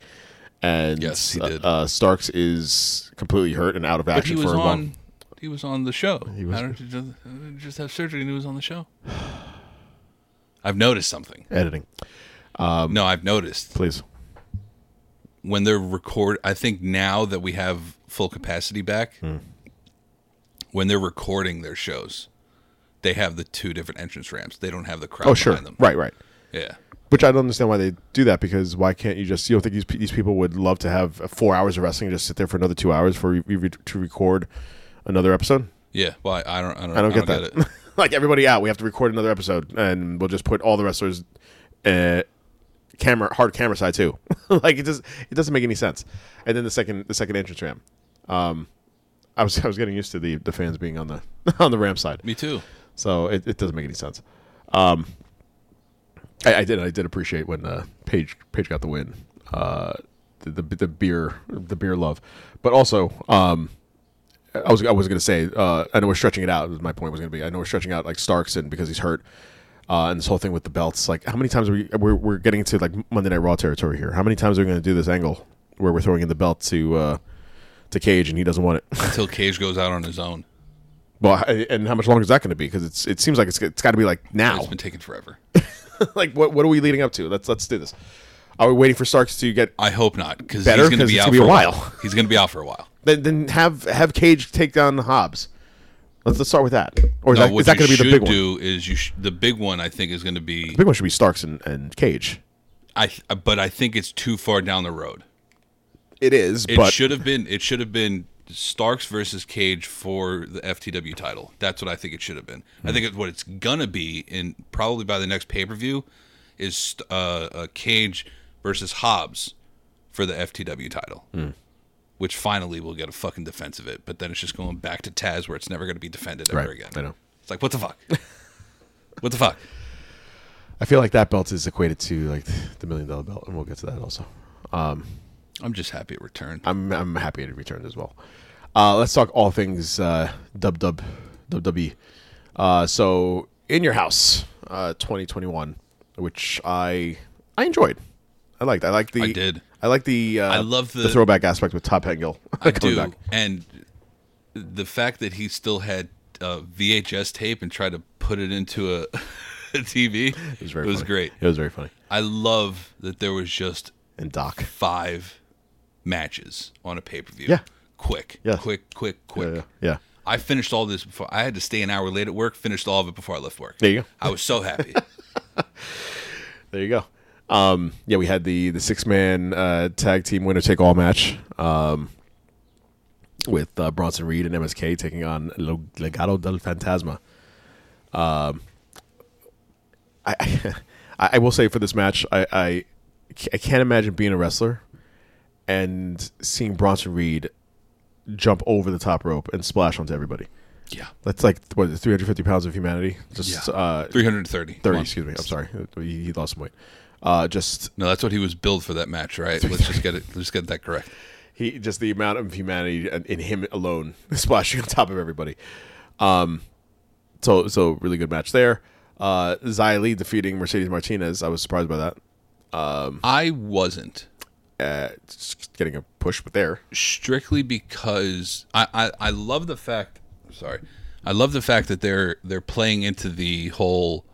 and yes, he did. Starks is completely hurt and out of action for a long. He was on the show. I don't just have surgery and he was on the show. I've noticed something. Editing. No, I've noticed. Please. When they're I think now that we have full capacity back, when they're recording their shows, they have the two different entrance ramps. They don't have the crowd behind them. Right. Yeah. Which I don't understand why they do that, because why can't you just, you don't think these people would love to have 4 hours of wrestling and just sit there for another 2 hours for you to record another episode? Yeah. Well, I don't get that. Like, everybody out, we have to record another episode, and we'll just put all the wrestlers camera side too. Like, it doesn't make any sense. And then the second entrance ramp. I was getting used to the fans being on the ramp side. Me too. So it doesn't make any sense. I did appreciate when Paige got the win. The beer love, but also I was gonna say I know we're stretching it out. My point was gonna be, I know we're stretching out like Starks and because he's hurt. And this whole thing with the belts, like, how many times are we're getting into like Monday Night Raw territory here? How many times are we going to do this angle where we're throwing in the belt to Cage and he doesn't want it until Cage goes out on his own? Well, and how much longer is that going to be? Because it seems like it's got to be like now. It's been taking forever. Like, what are we leading up to? Let's do this. Are we waiting for Starks to get? I hope not, because he's going to be out for a while. He's going to be out for a while. Then have Cage take down Hobbs. Let's start with that. Or is that going to be the big one? What you should do is the big one, I think, is going to be... The big one should be Starks and Cage. But I think it's too far down the road. It is, but... It should have been Starks versus Cage for the FTW title. That's what I think it should have been. I think what it's going to be, in probably by the next pay-per-view, is Cage versus Hobbs for the FTW title. Mm. Which finally will get a fucking defense of it, but then it's just going back to Taz, where it's never going to be defended ever again. I know. It's like, what the fuck? I feel like that belt is equated to like the $1 million belt, and we'll get to that also. I'm just happy it returned. I'm happy it returned as well. Let's talk all things WWE. So In Your House 2021, which I enjoyed. I liked. I like the. I did. I like the. I love the throwback aspect with Top Hengel. I do, back. And the fact that he still had VHS tape and tried to put it into a TV. It was very. It was great. It was very funny. I love that there was just five matches on a pay-per-view. Yeah. Quick. Yeah. I finished all this before. I had to stay an hour late at work. Finished all of it before I left work. There you go. I was so happy. There you go. We had the six-man tag team winner-take-all match with Bronson Reed and MSK taking on Legado del Fantasma. I will say for this match, I can't imagine being a wrestler and seeing Bronson Reed jump over the top rope and splash onto everybody. Yeah, that's like 350 pounds of humanity. Just 330. 30, excuse me. I'm sorry, he lost some weight. That's what he was billed for that match, right? Let's just get it. Let's get that correct. He just the amount of humanity in him alone splashing on top of everybody. So really good match there. Xia Li defeating Mercedes Martinez. I was surprised by that. I wasn't. Just getting a push, but there strictly because I love the fact. Sorry, I love the fact that they're playing into the whole.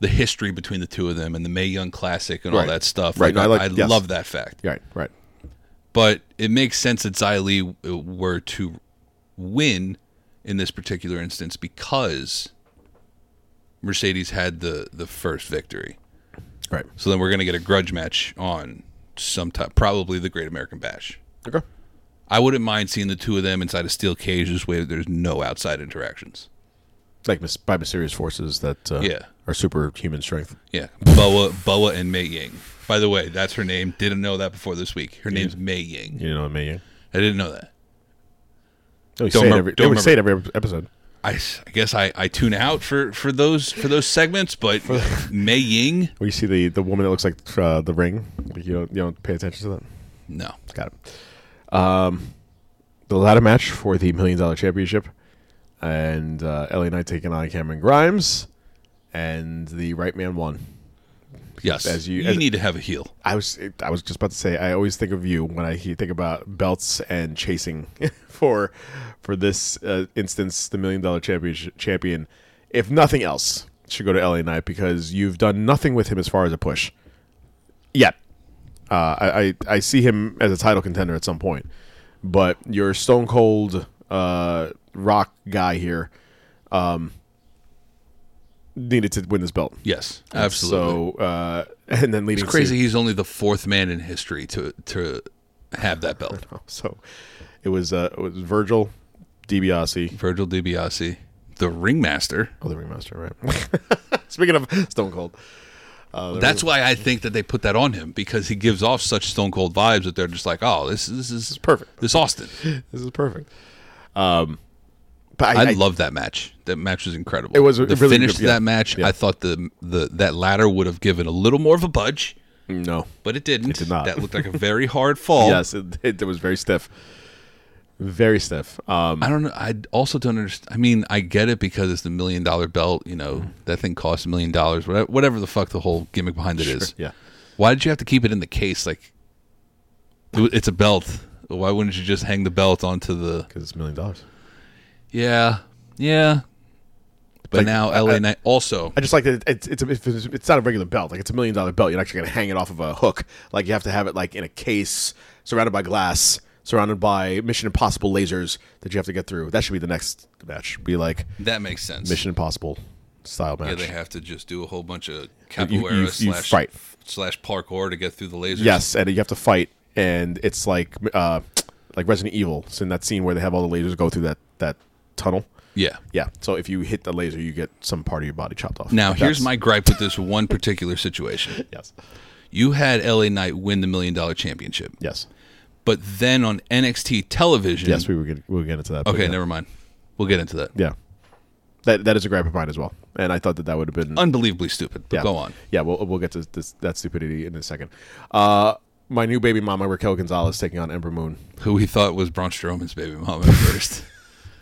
The history between the two of them and the Mae Young Classic and all that stuff. Right. Like, I love that fact. Right. But it makes sense that Xia Li were to win in this particular instance because Mercedes had the first victory. Right. So then we're going to get a grudge match on sometime, probably the Great American Bash. Okay. I wouldn't mind seeing the two of them inside a steel cage this way. There's no outside interactions. Like by mysterious forces that are superhuman strength. Yeah, Boa and Mae Young. By the way, that's her name. Didn't know that before this week. Her name's Mae Young. You didn't know Mae Young? I didn't know that. Don't say it every episode. I guess I tune out for those segments, but Mae Young. Where you see the woman that looks like the ring. You don't pay attention to that? No. Got it. The ladder match for the $1 million championship. And LA Knight taking on Cameron Grimes, and the right man won. Yes, as you need to have a heel. I was just about to say. I always think of you when I think about belts and chasing for this instance, the $1 million champion. If nothing else, should go to LA Knight because you've done nothing with him as far as a push yet. I see him as a title contender at some point, but you're Stone Cold. Rock guy here needed to win this belt. Yes, absolutely. So and then leading. It's crazy. He's only the fourth man in history to have that belt. So it was Virgil DiBiase, the Ringmaster. Oh, the Ringmaster, right? Speaking of Stone Cold, that's why I think that they put that on him because he gives off such Stone Cold vibes that they're just like, oh, this is perfect. This Austin. This is perfect. But I love that match. That match was incredible. It was the really finish to that match. Yeah. I thought that ladder would have given a little more of a budge. No, but it didn't. It did not. That looked like a very hard fall. Yes, it was very stiff. Very stiff. I don't know. I also don't understand. I mean, I get it because it's the $1 million belt. You know, that thing costs $1 million. Whatever the fuck the whole gimmick behind it is. Yeah. Why did you have to keep it in the case? Like, it's a belt. Why wouldn't you just hang the belt onto the? Because it's $1 million. Yeah. But like, now LA Knight also. I just like that it's not a regular belt. Like, it's a $1 million belt. You're not actually going to hang it off of a hook. Like, you have to have it, like, in a case, surrounded by glass, surrounded by Mission Impossible lasers that you have to get through. That should be the next match. Be like. That makes sense. Mission Impossible style match. Yeah, they have to just do a whole bunch of capoeira slash parkour to get through the lasers. Yes, and you have to fight. And it's like Resident Evil. It's in that scene where they have all the lasers go through that tunnel. Yeah. So if you hit the laser, you get some part of your body chopped off. Now, here's my gripe with this one particular situation. Yes. You had LA Knight win the $1 million championship. Yes. But then on NXT television. Yes, we'll get into that. Okay, never mind. We'll get into that. Yeah. That is a gripe of mine as well, and I thought that would have been unbelievably stupid. But yeah. Go on. Yeah, we'll get to that stupidity in a second. My new baby mama, Raquel Gonzalez, taking on Ember Moon, who we thought was Braun Strowman's baby mama at first.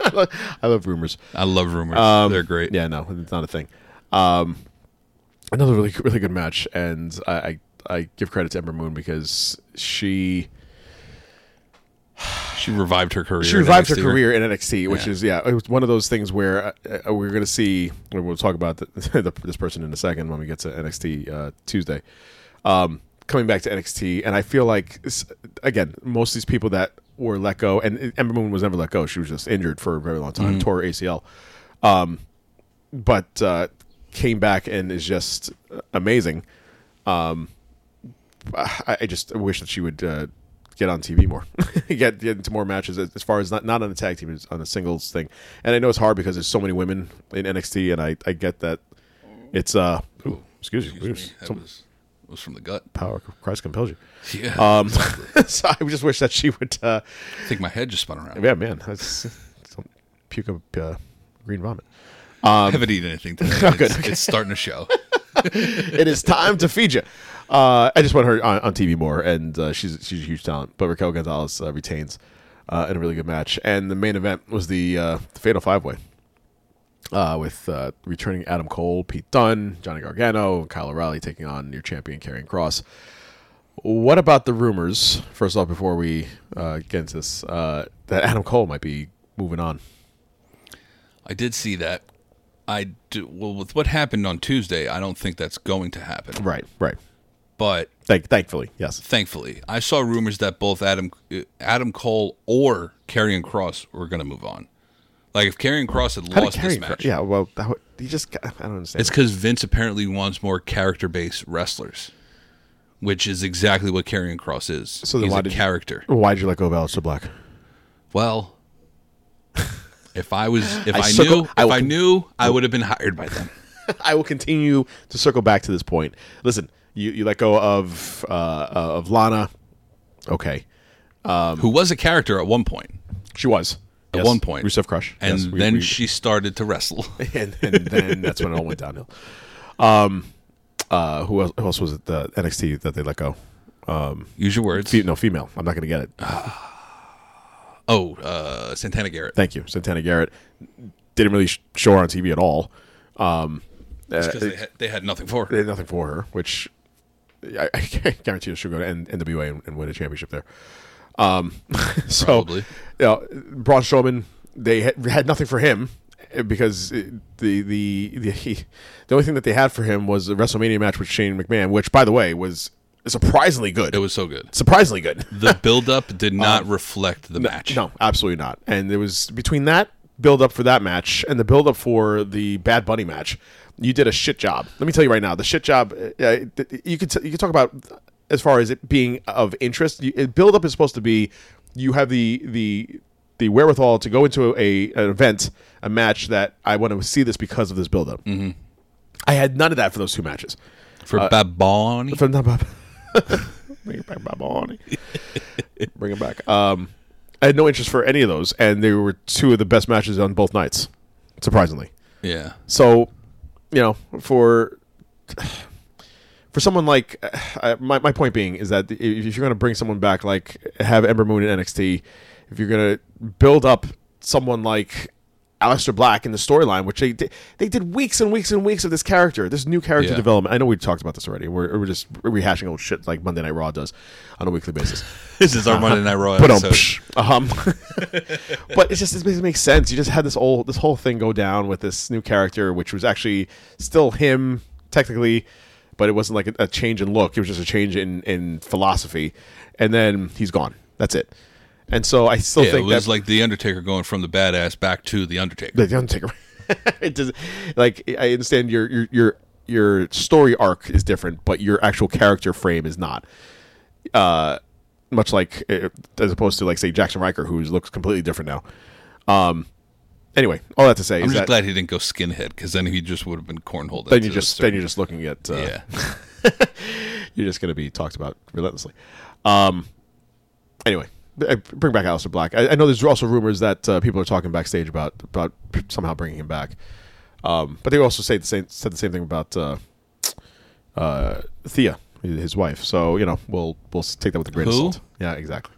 I love rumors. I love rumors. They're great. Yeah, no, it's not a thing. Another really, really good match, and I give credit to Ember Moon because she revived her career. She revived her career in NXT, which is, it was one of those things where we're going to see, and we'll talk about this person in a second when we get to NXT Tuesday. Coming back to NXT, and I feel like, again, most of these people that were let go, and Ember Moon was never let go. She was just injured for a very long time, tore her ACL. But came back and is just amazing. I just wish that she would get on TV more, get into more matches as far as not on a tag team, on a singles thing. And I know it's hard because there's so many women in NXT, and I get that. It's excuse me, it was from the gut. Power of Christ compels you. Yeah. Exactly. So I just wish that she would. I think my head just spun around. Yeah, man, that's puke up green vomit. I haven't eaten anything today. It's starting to show. It is time to feed you. I just want her on TV more, and she's a huge talent. But Raquel Gonzalez retains in a really good match. And the main event was the Fatal 5-Way with returning Adam Cole, Pete Dunne, Johnny Gargano, and Kyle O'Reilly taking on your champion, Karrion Kross. What about the rumors, first off, before we get into this, that Adam Cole might be moving on? I did see that. Well, with what happened on Tuesday, I don't think that's going to happen. Right. But thankfully, yes. Thankfully, I saw rumors that both Adam Cole or Karrion Kross were going to move on. Like if Karrion Kross had lost this match, he just—I don't understand. It's because Vince apparently wants more character-based wrestlers, which is exactly what Karrion Kross is. So then why did you let go of Aleister Black? Well, if I knew, I would have been hired by them. I will continue to circle back to this point. Listen. You let go of Lana, okay, who was a character at one point. She was one point Rusev Crush, and then she started to wrestle, and then that's when it all went downhill. Who else was it? The NXT that they let go. Use your words. Female. I'm not going to get it. Santana Garrett. Thank you, Santana Garrett. Didn't really show her on TV at all. It's because they had nothing for her. They had nothing for her, which I guarantee you she'll go to NWA and win a championship there. So, probably. You know, Braun Strowman, they had nothing for him because the only thing that they had for him was a WrestleMania match with Shane McMahon, which, by the way, was surprisingly good. It was so good. Surprisingly good. The build-up did not reflect the match. No, absolutely not. And there was, between that build-up for that match and the build-up for the Bad Bunny match, you did a shit job. Let me tell you right now, the shit job. You could talk about as far as it being of interest. Build up is supposed to be you have the wherewithal to go into an event, a match that I want to see this because of this build up. Mm-hmm. I had none of that for those two matches. For Baboni, bring it back, Baboni. Bring it back. I had no interest for any of those, and they were two of the best matches on both nights, surprisingly. Yeah. So. You know, for someone like my point being is that if you're going to bring someone back, like have Ember Moon in NXT, if you're going to build up someone like Aleister Black in the storyline, which they did weeks and weeks and weeks of this new character development. I know we talked about this already. We're just rehashing old shit like Monday Night Raw does on a weekly basis. This is our Monday Night Raw episode. But it makes sense. You just had this whole thing go down with this new character, which was actually still him technically, but it wasn't like a change in look. It was just a change in philosophy, and then he's gone. That's it. And so I still think that it was like The Undertaker going from the badass back to The Undertaker. The Undertaker. It does, like, I understand your story arc is different, but your actual character frame is not. Much like as opposed to, like, say, Jackson Riker, who looks completely different now. Anyway, all that to say, I'm just glad he didn't go skinhead, because then he just would have been cornholed. Then you're just looking at you're just going to be talked about relentlessly. Anyway. Bring back Aleister Black. I know there's also rumors that people are talking backstage about somehow bringing him back. But they also said the same thing about Thea, his wife. So, you know, we'll take that with a grain of salt. Yeah, exactly.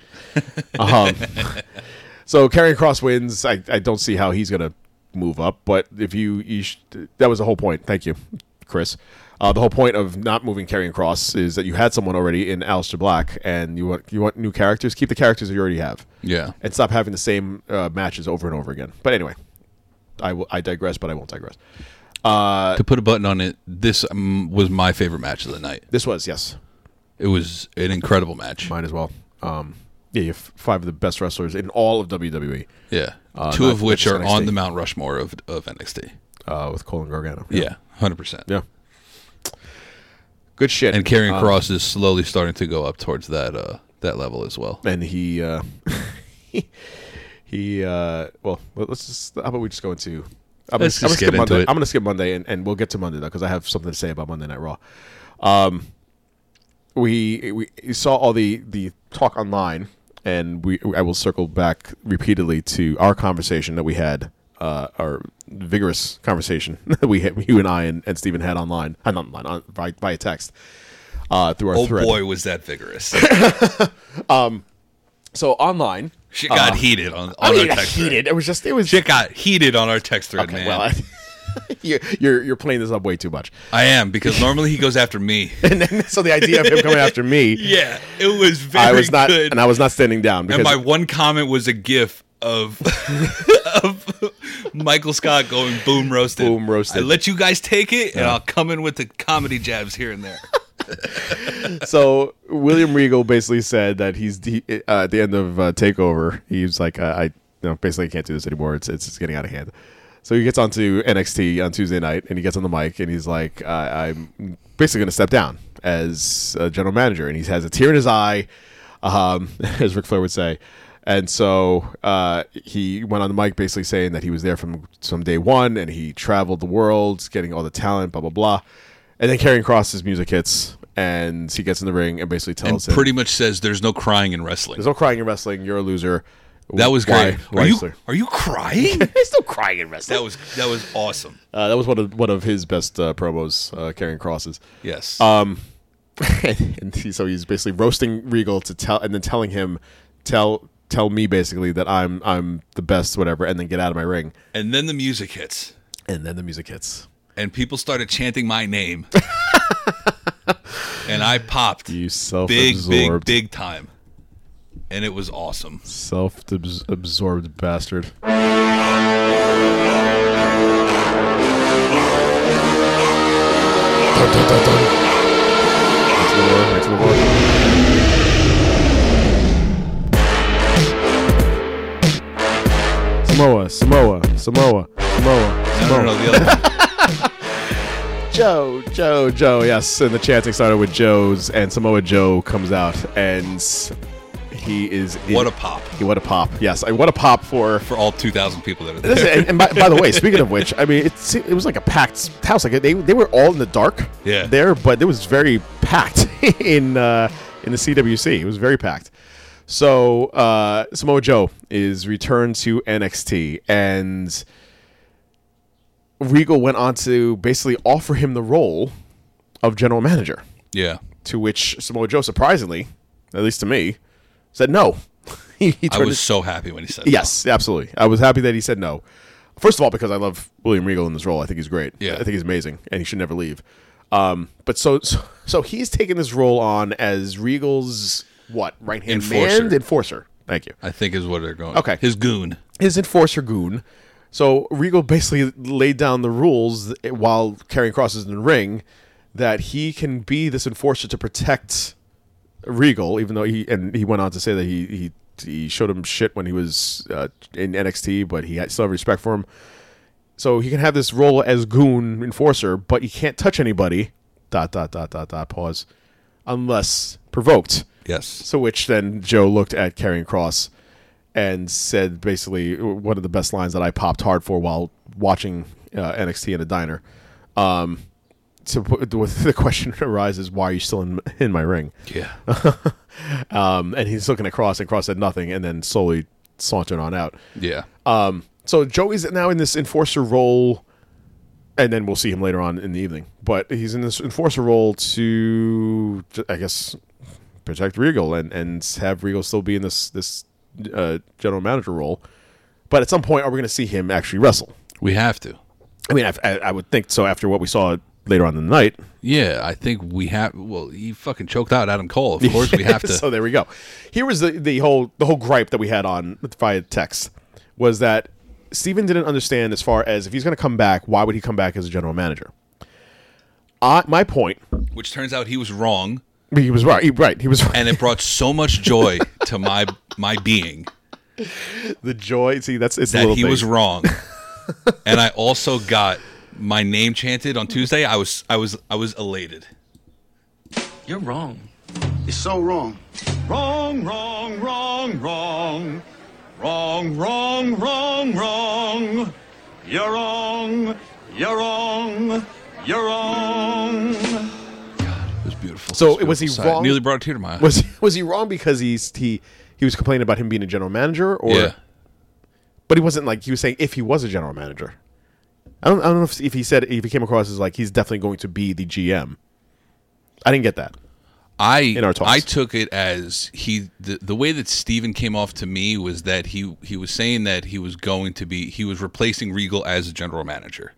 So Karrion Kross wins. I don't see how he's gonna move up, but if that was the whole point. Thank you, Chris. The whole point of not moving Karrion Kross is that you had someone already in Aleister Black, and you want new characters. Keep the characters that you already have. Yeah, and stop having the same matches over and over again. But anyway, I digress, but I won't digress. To put a button on it, this was my favorite match of the night. This was, yes. It was an incredible match. Mine as well. Yeah, you have five of the best wrestlers in all of WWE. Yeah, two of which are NXT. On the Mount Rushmore of NXT. With Cole and Gargano. Yeah, 100%. Yeah. Good shit. And Karrion Kross is slowly starting to go up towards that level as well. And he... well, let's just... How about we just go into... I'm going to skip Monday, and we'll get to Monday, though, because I have something to say about Monday Night Raw. We saw all the talk online, and I will circle back repeatedly to our conversation that we had, our vigorous conversation that we had, you and I and Steven had online, not online, via text, through our thread. Oh, boy, was that vigorous. So online... Shit got heated on our text thread. Heated. It was shit got heated on our text thread, okay, man. Well, you're playing this up way too much. I am, because normally he goes after me, and then, so the idea of him coming after me, yeah, it was very good, and I was not standing down. Because, and my one comment was a gif of Michael Scott going boom roasted. Boom roasted. I let you guys take it, and I'll come in with the comedy jabs here and there. So William Regal basically said that at the end of Takeover, he was like, I can't do this anymore. It's getting out of hand. So he gets onto NXT on Tuesday night, and he gets on the mic, and he's like, I'm basically going to step down as a general manager, and he has a tear in his eye, as Ric Flair would say. And so he went on the mic basically saying that he was there from day one, and he traveled the world, getting all the talent, blah blah blah. And then Karrion Kross's music hits, and he gets in the ring and basically tells him... pretty much says, there's no crying in wrestling. There's no crying in wrestling. You're a loser. That was great. Are you crying? There's no crying in wrestling. That was awesome. That was one of his best promos, Karrion Kross's. Yes. So he's basically roasting Regal and then telling him, tell me basically that I'm the best, whatever, and then get out of my ring. And then the music hits. And people started chanting my name. And I popped. You self-absorbed. Big time. And it was awesome. Self-absorbed bastard. Samoa. No, the other one. Joe, yes. And the chanting started with Joe's, and Samoa Joe comes out, and he is... what a pop. What a pop, yes. What a pop for all 2,000 people that are there. And by the way, speaking of which, I mean, it was like a packed house. Like they were all in the dark there, but it was very packed in the CWC. It was very packed. So Samoa Joe is returned to NXT, and... Regal went on to basically offer him the role of general manager. Yeah. To which Samoa Joe, surprisingly, at least to me, said no. I was so happy when he said yes, no. Yes, absolutely. I was happy that he said no. First of all, because I love William Regal in this role. I think he's great. Yeah. I think he's amazing, and he should never leave. But so he's taking this role on as Regal's, what, right-hand man? Enforcer. Thank you. I think is what they're going. Okay. His goon. His enforcer goon. So Regal basically laid down the rules while Karrion Kross is in the ring that he can be this enforcer to protect Regal, even though he went on to say that he showed him shit when he was in NXT, but he still had respect for him. So he can have this role as goon enforcer, but he can't touch anybody. Pause. Unless provoked. Yes. So which then Joe looked at Karrion Kross and said basically one of the best lines that I popped hard for while watching NXT in a diner. So the question arises, why are you still in my ring? Yeah. And he's looking at Kross, and Kross said nothing, and then slowly sauntered on out. Yeah. So Joe is now in this enforcer role And then we'll see him later on in the evening. But he's in this enforcer role to, I guess, protect Regal and have Regal still be in this general manager role. But at some point, are we going to see him actually wrestle? We have to. I mean, I would think so after what we saw later on in the night. Yeah, I think we have. Well, he fucking choked out Adam Cole. Of course, we have to. So there we go. Here was the whole gripe that we had on via text was that Steven didn't understand as far as if he's going to come back, why would he come back as a general manager? My point, which turns out he was wrong. He was right. He was right. And it brought so much joy to my being. The joy. See, it's that a little he thing. Was wrong. And I also got my name chanted on Tuesday. I was elated. You're wrong. You're so wrong. Wrong, wrong, wrong, wrong. Wrong, wrong, wrong, wrong. You're wrong. You're wrong. You're wrong. God, it was beautiful. So was he wrong? It nearly brought a tear to my eye. Was he wrong because he was complaining about him being a general manager, or? Yeah. But he wasn't like he was saying if he was a general manager. I don't know if he said if he came across as like he's definitely going to be the GM. I didn't get that. I took it as the way that Steven came off to me was that he was saying that he was replacing Regal as a general manager.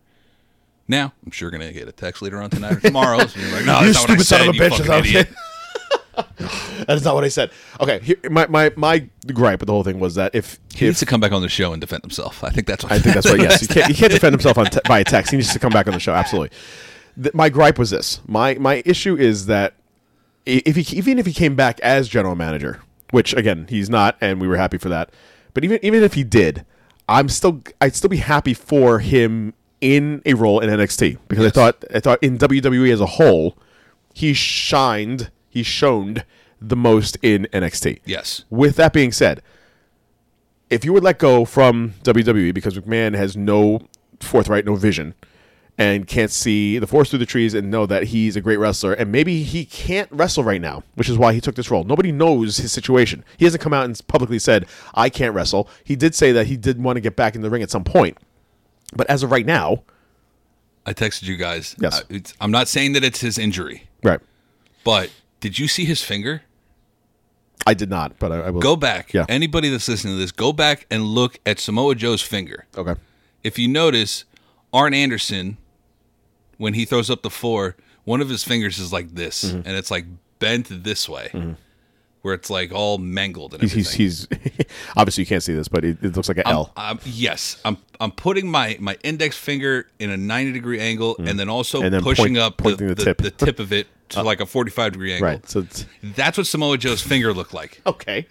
Now I'm sure gonna get a text later on tonight or tomorrow. So you're like, no, that's not what I said. You fucking idiot. That is not what I said. Okay, here, my gripe with the whole thing was that if he needs to come back on the show and defend himself, I think that's what I think that's right. Yes, he can't defend himself on by a text. He needs to come back on the show. Absolutely. My gripe was this. My issue is that even if he came back as general manager, which again he's not, and we were happy for that. But even if he did, I'd still be happy for him in a role in NXT because yes. I thought in WWE as a whole he shone the most in NXT. Yes. With that being said, if you would let go from WWE because McMahon has no forthright, no vision, and can't see the forest through the trees and know that he's a great wrestler, and maybe he can't wrestle right now, which is why he took this role. Nobody knows his situation. He hasn't come out and publicly said, I can't wrestle. He did say that he did want to get back in the ring at some point. But as of right now... I texted you guys. Yes. I'm not saying that it's his injury. Right. But... did you see his finger? I did not, but I will. Go back. Yeah. Anybody that's listening to this, go back and look at Samoa Joe's finger. Okay. If you notice, Arn Anderson, when he throws up the four, one of his fingers is like this, mm-hmm. and it's like bent this way, mm-hmm. where it's like all mangled and everything. He's obviously you can't see this, but it looks like an L. Yes. I'm putting my index finger in a 90-degree angle, mm-hmm. and then also and then pointing the tip of it. To like a 45-degree angle. Right. So that's what Samoa Joe's finger looked like. Okay.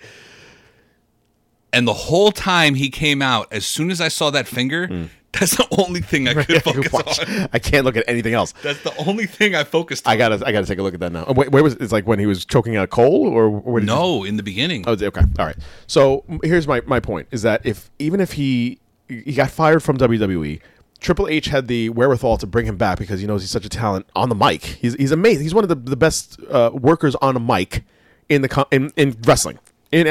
And the whole time he came out, as soon as I saw that finger, that's the only thing I could focus on. I can't look at anything else. That's the only thing I focused on. I gotta take a look at that now. Oh, wait, where was it? It's like when he was choking out Cole, or where did no, in the beginning. Oh, okay. All right. So here's my point is that even if he got fired from WWE. Triple H had the wherewithal to bring him back because he knows he's such a talent on the mic. He's amazing. He's one of the best workers on a mic in wrestling, in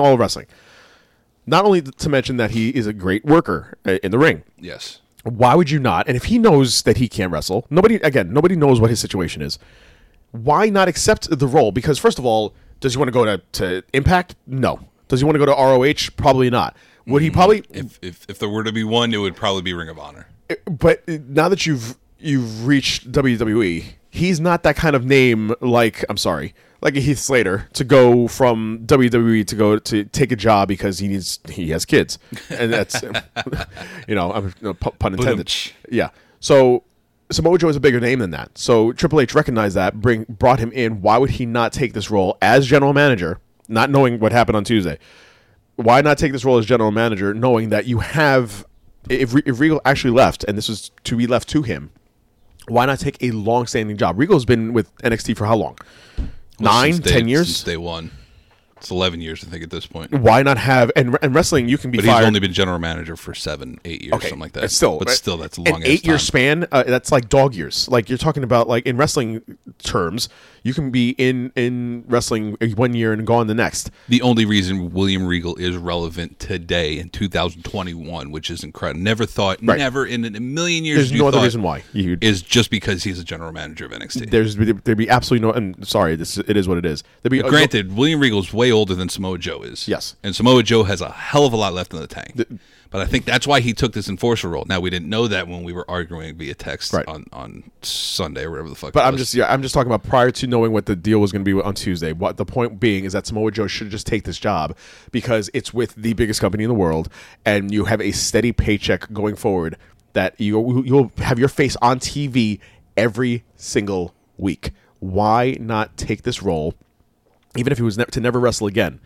all wrestling. Not only to mention that he is a great worker in the ring. Yes. Why would you not? And if he knows that he can't wrestle, nobody knows what his situation is. Why not accept the role? Because first of all, does he want to go to Impact? No. Does he want to go to ROH? Probably not. Would he probably if there were to be one, it would probably be Ring of Honor. But now that you've reached WWE, he's not that kind of name. Like I'm sorry, like a Heath Slater to go from WWE to take a job because he has kids, and that's pun intended. Boom. Yeah. So Samoa Joe is a bigger name than that. So Triple H recognized that, brought him in. Why would he not take this role as general manager, not knowing what happened on Tuesday? Why not take this role as general manager, knowing that you have, if Regal actually left, and this is to be left to him, why not take a long-standing job? Regal's been with NXT for how long? 9, 10 years? Since day one. It's 11 years, I think, at this point. Why not have, and wrestling, you can be fired. But he's only been general manager for 7, 8 years, okay, something like that. But still, that's a long time. An 8-year span, that's like dog years. Like, you're talking about, like, in wrestling terms, You can be in wrestling 1 year and gone the next. The only reason William Regal is relevant today in 2021, which is incredible. Never thought, right. Never in a million years. There's no other reason why. Is just because he's a general manager of NXT. There'd be absolutely no. And sorry, it is what it is. Granted, William Regal's way older than Samoa Joe is. Yes, and Samoa Joe has a hell of a lot left in the tank. But I think that's why he took this enforcer role. Now, we didn't know that when we were arguing via text on Sunday or whatever the fuck. But I'm just talking about prior to knowing what the deal was going to be on Tuesday. What the point being is that Samoa Joe should just take this job because it's with the biggest company in the world, and you have a steady paycheck going forward that you'll have your face on TV every single week. Why not take this role, even if he was to never wrestle again?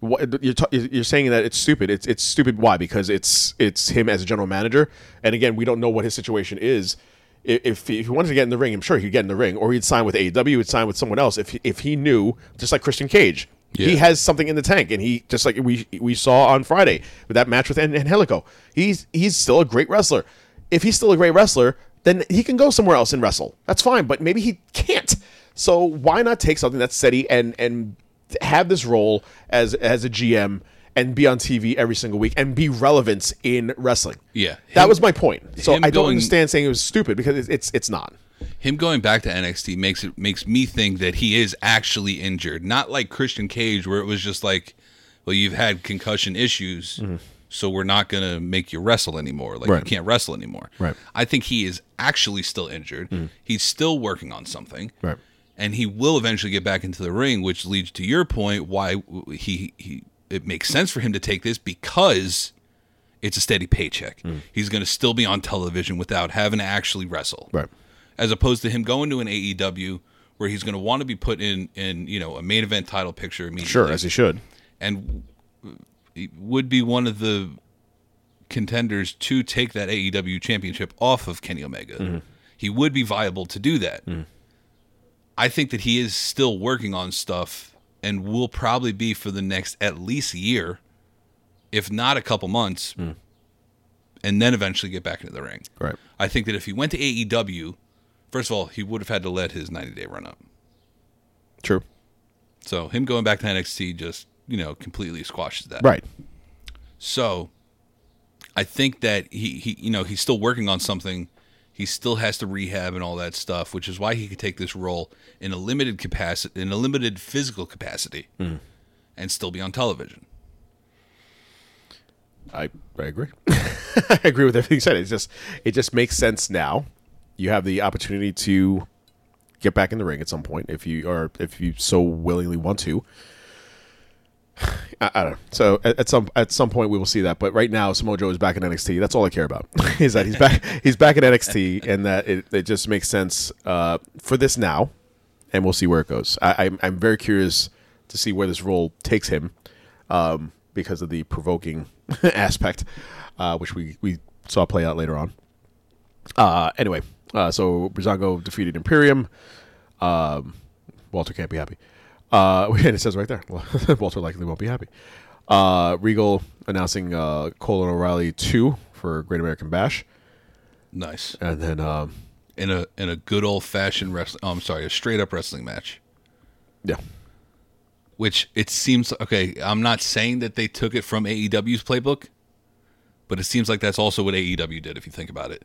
What, you're saying that it's stupid. It's stupid. Why? Because it's him as a general manager, and again, we don't know what his situation is. If he wanted to get in the ring, I'm sure he'd get in the ring, or he'd sign with AEW, he'd sign with someone else. If he knew, just like Christian Cage, he has something in the tank, and he just like we saw on Friday with that match with Angelico, he's still a great wrestler. If he's still a great wrestler, then he can go somewhere else and wrestle. That's fine, but maybe he can't. So why not take something that's steady and have this role as a GM and be on TV every single week and be relevant in wrestling? Yeah. That was my point. So I don't understand saying it was stupid because it's not. Him going back to NXT makes me think that he is actually injured. Not like Christian Cage where it was just like, well, you've had concussion issues, so we're not going to make you wrestle anymore. Like you can't wrestle anymore. Right. I think he is actually still injured. He's still working on something. Right. And he will eventually get back into the ring, which leads to your point why it makes sense for him to take this because it's a steady paycheck. He's going to still be on television without having to actually wrestle. Right. As opposed to him going to an AEW where he's going to want to be put in a main event title picture immediately. Sure, as he should. And he would be one of the contenders to take that AEW championship off of Kenny Omega. He would be viable to do that. I think that he is still working on stuff and will probably be for the next at least year, if not a couple months, and then eventually get back into the ring. Right. I think that if he went to AEW, first of all, he would have had to let his 90-day run up. True. So him going back to NXT just, completely squashes that. Right. So I think that he he's still working on something. He still has to rehab and all that stuff, which is why he could take this role in a limited capacity, in a limited physical capacity, and still be on television. I agree. I agree with everything you said. It just makes sense now. You have the opportunity to get back in the ring at some point if you so willingly want to. I don't know. So at some point we will see that, but right now Samoa Joe is back in NXT. That's all I care about is that he's back in NXT, and that it just makes sense for this now, and we'll see where it goes. I'm very curious to see where this role takes him because of the provoking aspect, which we saw play out later on. Anyway, so Breezango defeated Imperium. Walter can't be happy. And it says right there, Walter likely won't be happy. Regal announcing Colin O'Reilly 2 for Great American Bash. Nice. And then in a good old fashioned wrestling. Oh, I'm sorry, a straight up wrestling match. Yeah. Which it seems okay. I'm not saying that they took it from AEW's playbook, but it seems like that's also what AEW did. If you think about it,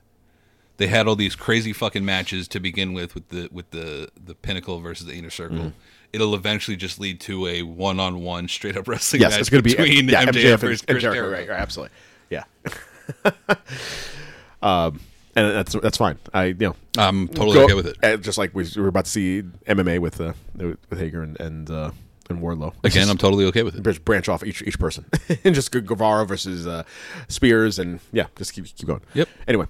they had all these crazy fucking matches to begin with the Pinnacle versus the Inner Circle. It'll eventually just lead to a one-on-one straight-up wrestling match it's gonna between MJF versus Chris Jericho. Right, absolutely. Yeah. And that's fine. I'm totally okay with it. Just like we were about to see MMA with Hager and Wardlow. Again, I'm totally okay with it. Just branch off each person and just Guevara versus Spears, and just keep going. Yep. Anyway.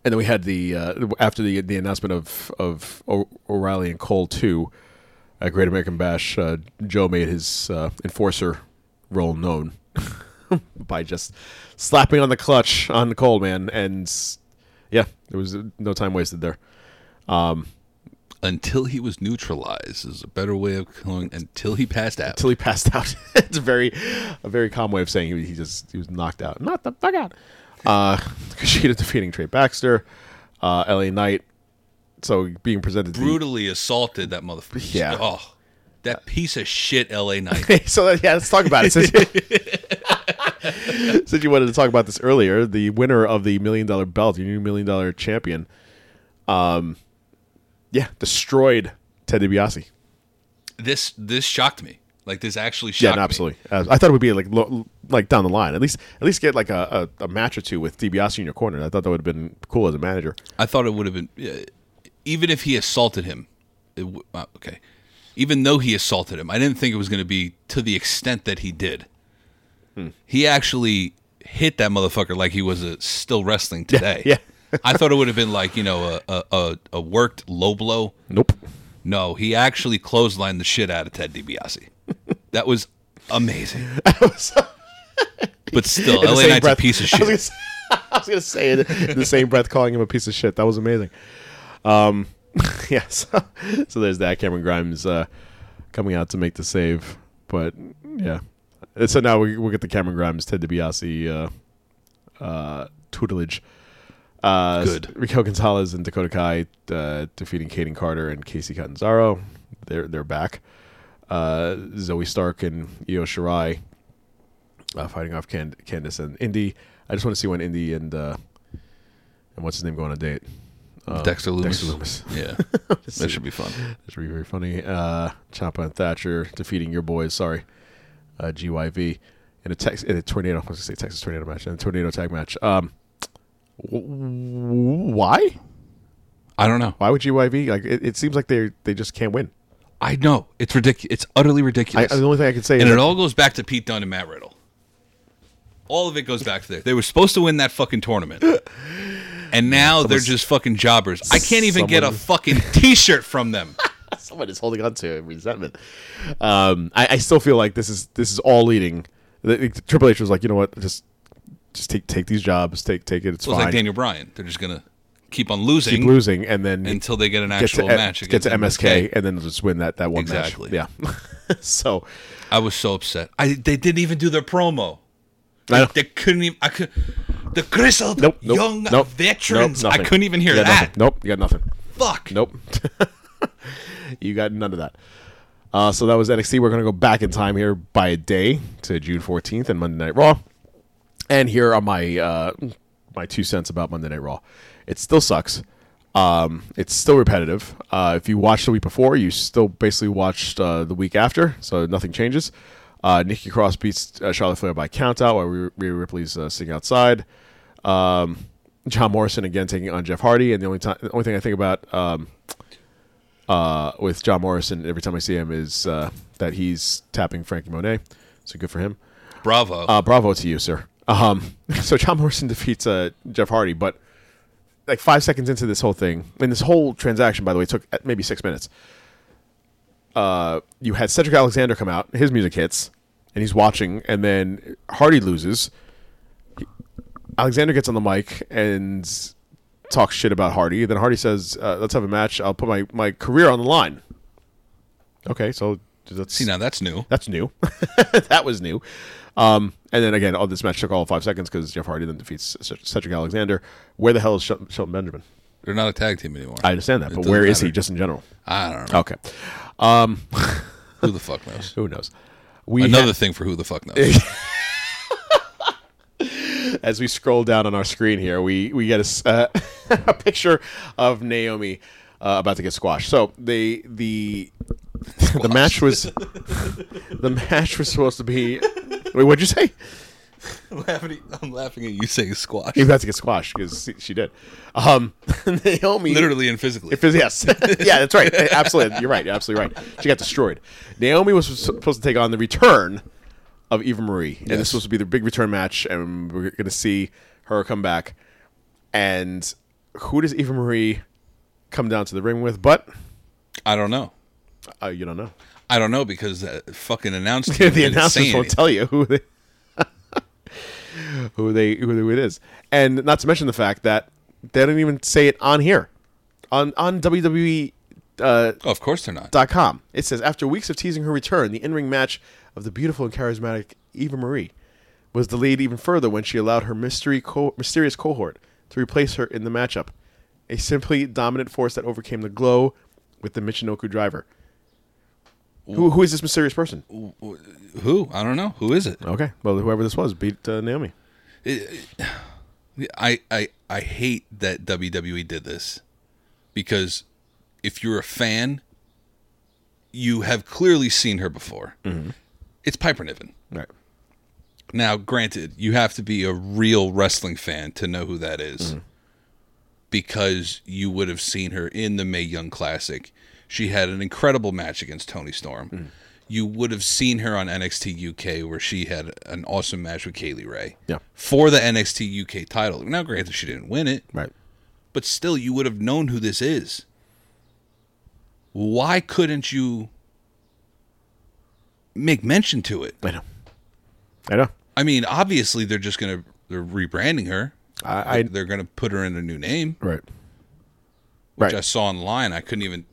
And then we had after the announcement of O'Reilly and Cole 2 at Great American Bash, Joe made his enforcer role known by just slapping on the clutch on Cole, man. And there was no time wasted there. Until he was neutralized is a better way of calling. Until he passed out. Until he passed out. It's a very calm way of saying he was knocked out. Knocked the fuck out. Kushida defeating Trey Baxter, LA Knight So being presented brutally assaulted that motherfucker. Yeah. Oh, that piece of shit, LA Knight. So yeah, let's talk about it. Since you wanted to talk about this earlier, the winner of the $1 million belt, your new $1 million champion, destroyed Ted DiBiase. This shocked me. Like, this actually shocked me. Yeah, absolutely. I thought it would be like down the line. At least get like a match or two with DiBiase in your corner. I thought that would have been cool as a manager. I thought it would have been, even if he assaulted him. Even though he assaulted him, I didn't think it was going to be to the extent that he did. He actually hit that motherfucker like he was still wrestling today. Yeah. I thought it would have been like, a worked low blow. Nope. No, he actually clotheslined the shit out of Ted DiBiase. That was amazing. But still, LA Knight's a piece of shit. I was going to say it in the same breath, calling him a piece of shit. That was amazing. Yeah, so there's that. Cameron Grimes coming out to make the save. But, yeah. And so now we'll get the Cameron Grimes, Ted DiBiase tutelage. Good. Raquel Gonzalez and Dakota Kai defeating Kaden Carter and Casey Catanzaro. They're back. Zoe Stark and Io Shirai fighting off Candice and Indy. I just want to see when Indy and what's his name go on a date. Dexter Lumis. Yeah. That should be fun. That should be very funny. Ciampa and Thatcher defeating your boys. Sorry. GYV in a tornado. I was going to say Texas tornado match and a tornado tag match. Why? I don't know. Why would GYV? Like it seems like they just can't win. I know, it's ridiculous. It's utterly ridiculous. The only thing I can say, and is it all goes back to Pete Dunne and Matt Riddle. All of it goes back to there. They were supposed to win that fucking tournament, and now they're just fucking jobbers. I can't even get a fucking T-shirt from them. Someone is holding on to resentment. I still feel like this is all leading. Triple H was like, you know what, just take these jobs, take it. It's fine. It's like Daniel Bryan. They're just gonna keep losing, and then until they get an actual match. Get to MSK, and then they'll just win that one match. Exactly. Yeah. So I was so upset. They didn't even do their promo. They couldn't even. The grizzled young veterans. I couldn't even hear that. Nothing. Nope. You got nothing. Fuck. Nope. You got none of that. So that was NXT. We're going to go back in time here by a day to June 14th and Monday Night Raw. And here are my 2 cents about Monday Night Raw. It still sucks. It's still repetitive. If you watched the week before, you still basically watched the week after, so nothing changes. Nikki Cross beats Charlotte Flair by countout while Rhea Ripley's sitting outside. John Morrison again taking on Jeff Hardy, and the only thing I think about with John Morrison every time I see him is that he's tapping Frankie Monet. So good for him. Bravo. Bravo to you, sir. So John Morrison defeats Jeff Hardy, but like 5 seconds into this whole thing, and this whole transaction, by the way, took maybe 6 minutes. You had Cedric Alexander come out, his music hits, and he's watching, and then Hardy loses. Alexander gets on the mic and talks shit about Hardy. Then Hardy says, let's have a match. I'll put my career on the line. Okay, so see, now that's new. That's new. That was new. And then again, this match took all 5 seconds because Jeff Hardy then defeats Cedric Alexander. Where the hell is Shelton Benjamin? They're not a tag team anymore. I understand that, but where is he just in general? I don't know. Okay. Who the fuck knows? Who knows? Another thing for who the fuck knows. As we scroll down on our screen here, we get a picture of Naomi about to get squashed. So the match was supposed to be. Wait, what'd you say? I'm laughing at you saying squash. You about to get squashed because she did. Naomi, literally and physically. Yes, yeah, that's right. Absolutely, you're right. You're absolutely right. She got destroyed. Naomi was supposed to take on the return of Eva Marie, and this was supposed to be the big return match, and we're going to see her come back. And who does Eva Marie come down to the ring with? But I don't know. You don't know. I don't know because fucking announcers. The announcers won't tell you who they who it is, and not to mention the fact that they don't even say it on here, on WWE. Of course they're not. .com. It says, after weeks of teasing her return, the in-ring match of the beautiful and charismatic Eva Marie was delayed even further when she allowed her mysterious cohort to replace her in the matchup. a simply dominant force that overcame the glow with the Michinoku driver. Who is this mysterious person? Who? I don't know. Who is it? Okay. Well, whoever this was beat Naomi. I hate that WWE did this, because if you're a fan, you have clearly seen her before. Mm-hmm. It's Piper Niven. Right. Now, granted, you have to be a real wrestling fan to know who that is, mm-hmm. because you would have seen her in the Mae Young Classic. She had an incredible match against Toni Storm. Mm-hmm. You would have seen her on NXT UK, where she had an awesome match with Kaylee Ray for the NXT UK title. Now, granted, she didn't win it, right? But still, you would have known who this is. Why couldn't you make mention to it? I know. I mean, obviously, they're rebranding her. They're going to put her in a new name, right? Which I saw online. I couldn't even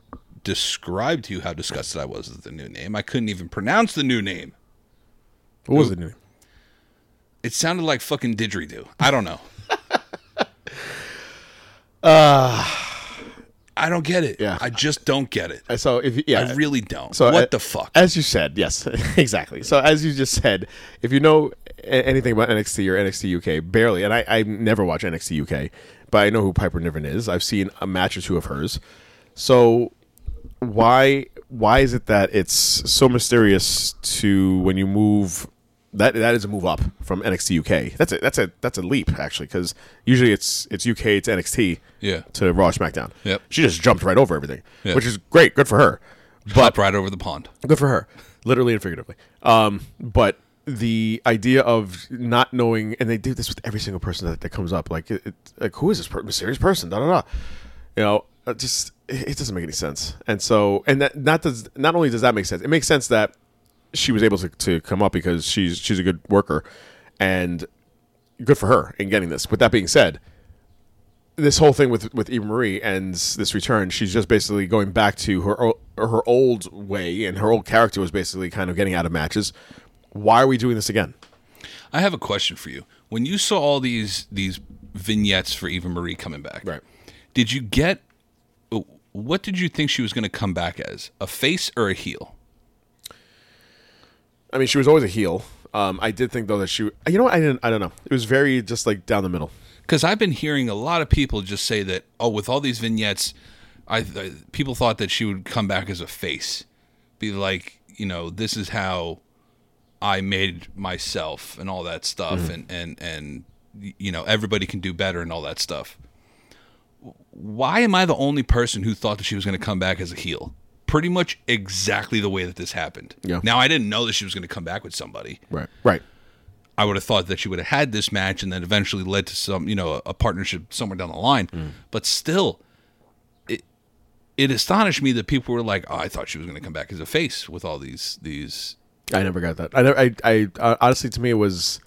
describe to you how disgusted I was with the new name. I couldn't even pronounce the new name. What was the new name? It sounded like fucking didgeridoo. I don't know. I don't get it. Yeah. I just don't get it. So I really don't. So what the fuck? As you said, yes, exactly. So as you just said, if you know anything about NXT or NXT UK, barely, and I never watch NXT UK, but I know who Piper Niven is. I've seen a match or two of hers. So why is it that it's so mysterious to when you move that is a move up from NXT UK? That's a leap, actually, because usually it's UK to NXT to Raw SmackDown. Yep. She just jumped right over everything, which is great, good for her. But right over the pond, good for her, literally and figuratively. But the idea of not knowing, and they do this with every single person that comes up, like who is this mysterious person? You know. Just it doesn't make any sense, not only does that make sense, it makes sense that she was able to come up because she's a good worker, and good for her in getting this. With that being said, this whole thing with Eva Marie and this return, she's just basically going back to her old way, and her old character was basically kind of getting out of matches. Why are we doing this again? I have a question for you. When you saw all these vignettes for Eva Marie coming back, right? Did you get? What did you think she was going to come back as? A face or a heel? I mean, she was always a heel. I did think, though, that she... You know what? I don't know. It was very just, like, down the middle. Because I've been hearing a lot of people just say that, with all these vignettes, people thought that she would come back as a face. Be like, you know, this is how I made myself and all that stuff. Mm-hmm. And, you know, everybody can do better and all that stuff. Why am I the only person who thought that she was going to come back as a heel? Pretty much exactly the way that this happened. Yeah. Now, I didn't know that she was going to come back with somebody. Right. I would have thought that she would have had this match and then eventually led to some, you know, a partnership somewhere down the line. Mm. But still, it astonished me that people were like, "Oh, I thought she was going to come back as a face with all these." I never got that. I honestly, to me, it was.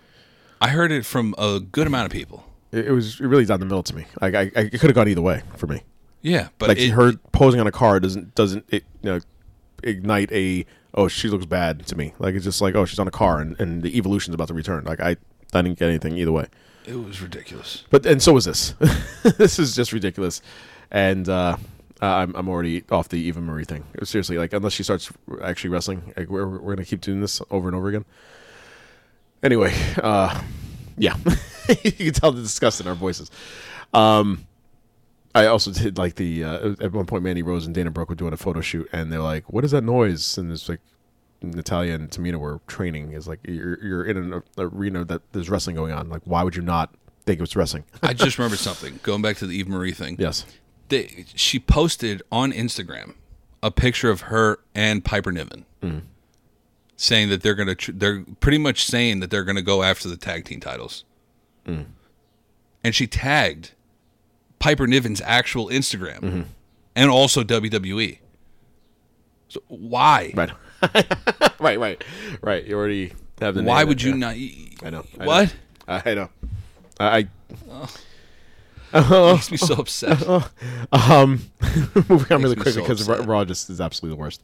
I heard it from a good amount of people. It was really down the middle to me. Like it could have gone either way for me. Yeah, but like her posing on a car doesn't it, you know, ignite a she looks bad to me. Like it's just like she's on a car and the evolution's about to return. Like I didn't get anything either way. It was ridiculous. But and so was this. This is just ridiculous, and I'm already off the Eva Marie thing. Seriously, like unless she starts actually wrestling, like we're gonna keep doing this over and over again. Anyway. Yeah, you can tell the disgust in our voices. I also did like the at one point Mandy Rose and Dana Brooke were doing a photo shoot, and they're like, "What is that noise?" And it's like Natalya and Tamina were training. It's like you're in an arena that there's wrestling going on. Like, why would you not think it was wrestling? I just remembered something. Going back to the Eva Marie thing. Yes, she posted on Instagram a picture of her and Piper Niven. Mm-hmm. Saying that they're pretty much saying that they're gonna go after the tag team titles, and she tagged Piper Niven's actual Instagram and also WWE. So why? Right. You already have the. Why would you not? I know. What? I know. It makes me so upset. Moving on really quickly because Raw just is absolutely the worst.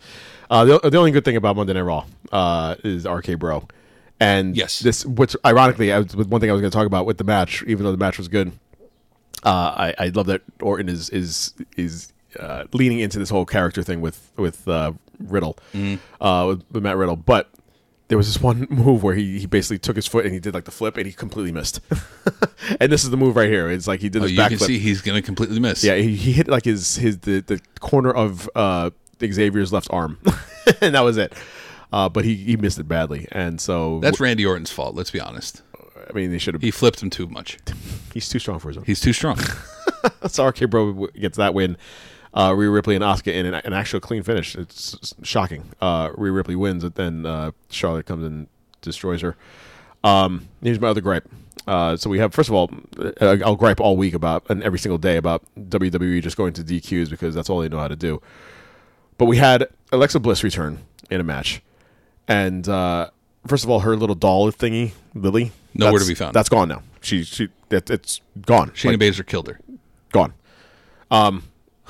The only good thing about Monday Night Raw is RK Bro, and yes, this which ironically, one thing I was going to talk about with the match, even though the match was good, I love that Orton is leaning into this whole character thing with Riddle, with Matt Riddle. But there was this one move where he basically took his foot and he did like the flip and he completely missed. And this is the move right here. It's like he did this backflip. You can see he's gonna completely miss. Yeah, he hit like the corner of Xavier's left arm, and that was it. But he missed it badly, and so that's Randy Orton's fault. Let's be honest. I mean, they should have. He flipped him too much. He's too strong for his own. He's too strong. So RK Bro gets that win. Rhea Ripley and Asuka in an actual clean finish. It's shocking. Rhea Ripley wins, but then Charlotte comes and destroys her. Here's my other gripe. So we have, first of all, I'll gripe all week about, and every single day about WWE just going to DQs because that's all they know how to do. But we had Alexa Bliss return in a match. And first of all, her little doll thingy, Lily. Nowhere to be found. That's gone now. It's gone. Shayna Baszler killed her. Gone. Oh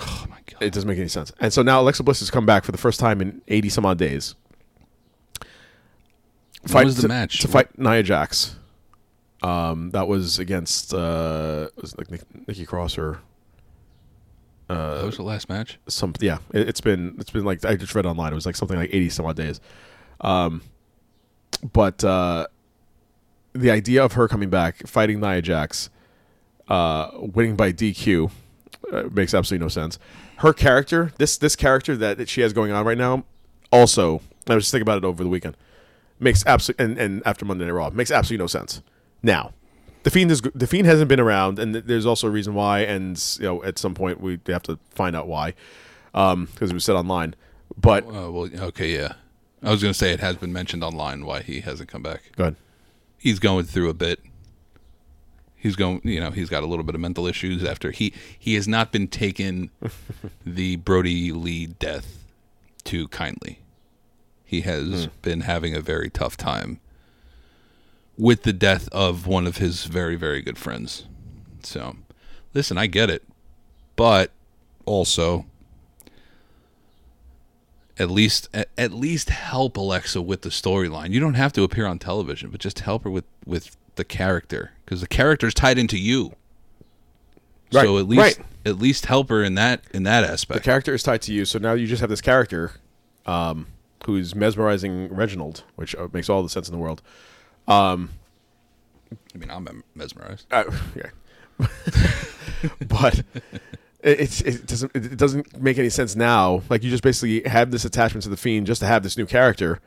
my God. It doesn't make any sense. And so now Alexa Bliss has come back for the first time in 80 some odd days. What was the match? To fight Nia Jax. That was against Nikki Cross or. That was the last match. It's been like I just read online. It was like something like 80 some odd days. But the idea of her coming back, fighting Nia Jax, winning by DQ. Makes absolutely no sense. Her character, this character that she has going on right now, also, I was just thinking about it over the weekend, makes absolutely and after Monday Night Raw, makes absolutely no sense. Now, the Fiend hasn't been around, and there's also a reason why. And at some point we have to find out why, because it was said online. But I was going to say it has been mentioned online why he hasn't come back. Go ahead. He's going through a bit. He's going, he's got a little bit of mental issues after he has not been taken the Brody Lee death too kindly. He has been having a very tough time with the death of one of his very, very good friends. So, listen, I get it, but also at least help Alexa with the storyline. You don't have to appear on television, but just help her with the character, because the character's tied into you, right? So at least help her in that aspect. The character is tied to you, so now you just have this character who's mesmerizing Reginald, which makes all the sense in the world. I mean, I'm mesmerized. Yeah, but it doesn't make any sense now. Like, you just basically have this attachment to the Fiend just to have this new character,